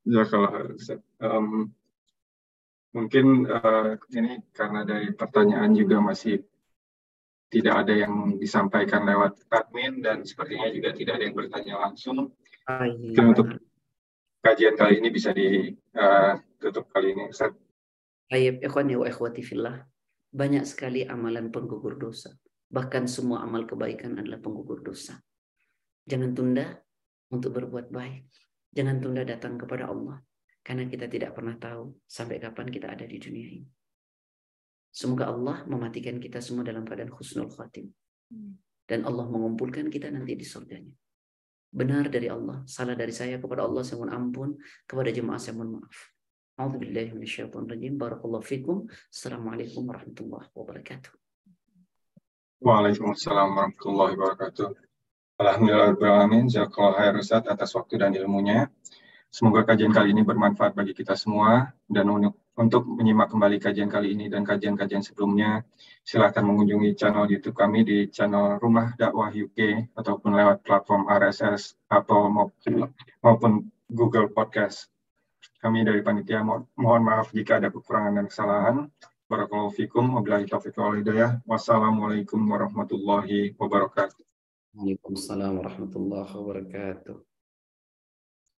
Ya kalau mungkin ini karena dari pertanyaan juga masih tidak ada yang disampaikan lewat admin dan sepertinya juga tidak ada yang bertanya langsung. Untuk kajian kali ini bisa ditutup kali ini, Ustaz. Ayyub, ikhwani wa ikhwati fillah. Banyak sekali amalan penggugur dosa. Bahkan semua amal kebaikan adalah penggugur dosa. Jangan tunda untuk berbuat baik. Jangan tunda datang kepada Allah. Karena kita tidak pernah tahu sampai kapan kita ada di dunia ini. Semoga Allah mematikan kita semua dalam keadaan husnul khatim. Dan Allah mengumpulkan kita nanti di surganya. Benar dari Allah, salah dari saya, kepada Allah saya mohon ampun, kepada jemaah saya mohon maaf. A'udzubillahi minasyaitonirrajim. Barakallahu fikum. Assalamualaikum warahmatullahi wabarakatuh. Waalaikumsalam warahmatullahi wabarakatuh. Alhamdulillah rabbil alamin. Jazakallahu khairan Ustaz atas waktu dan ilmunya. Semoga kajian kali ini bermanfaat bagi kita semua, dan untuk menyimak kembali kajian kali ini dan kajian-kajian sebelumnya, silakan mengunjungi channel YouTube kami di channel Rumah Dakwah UK ataupun lewat platform RSS atau maupun Google Podcast. Kami dari panitia mohon maaf jika ada kekurangan dan kesalahan. Barakallahu fikum, wabillahi taufiq wal hidayah. Wassalamualaikum warahmatullahi wabarakatuh. Waalaikumsalam warahmatullahi wabarakatuh.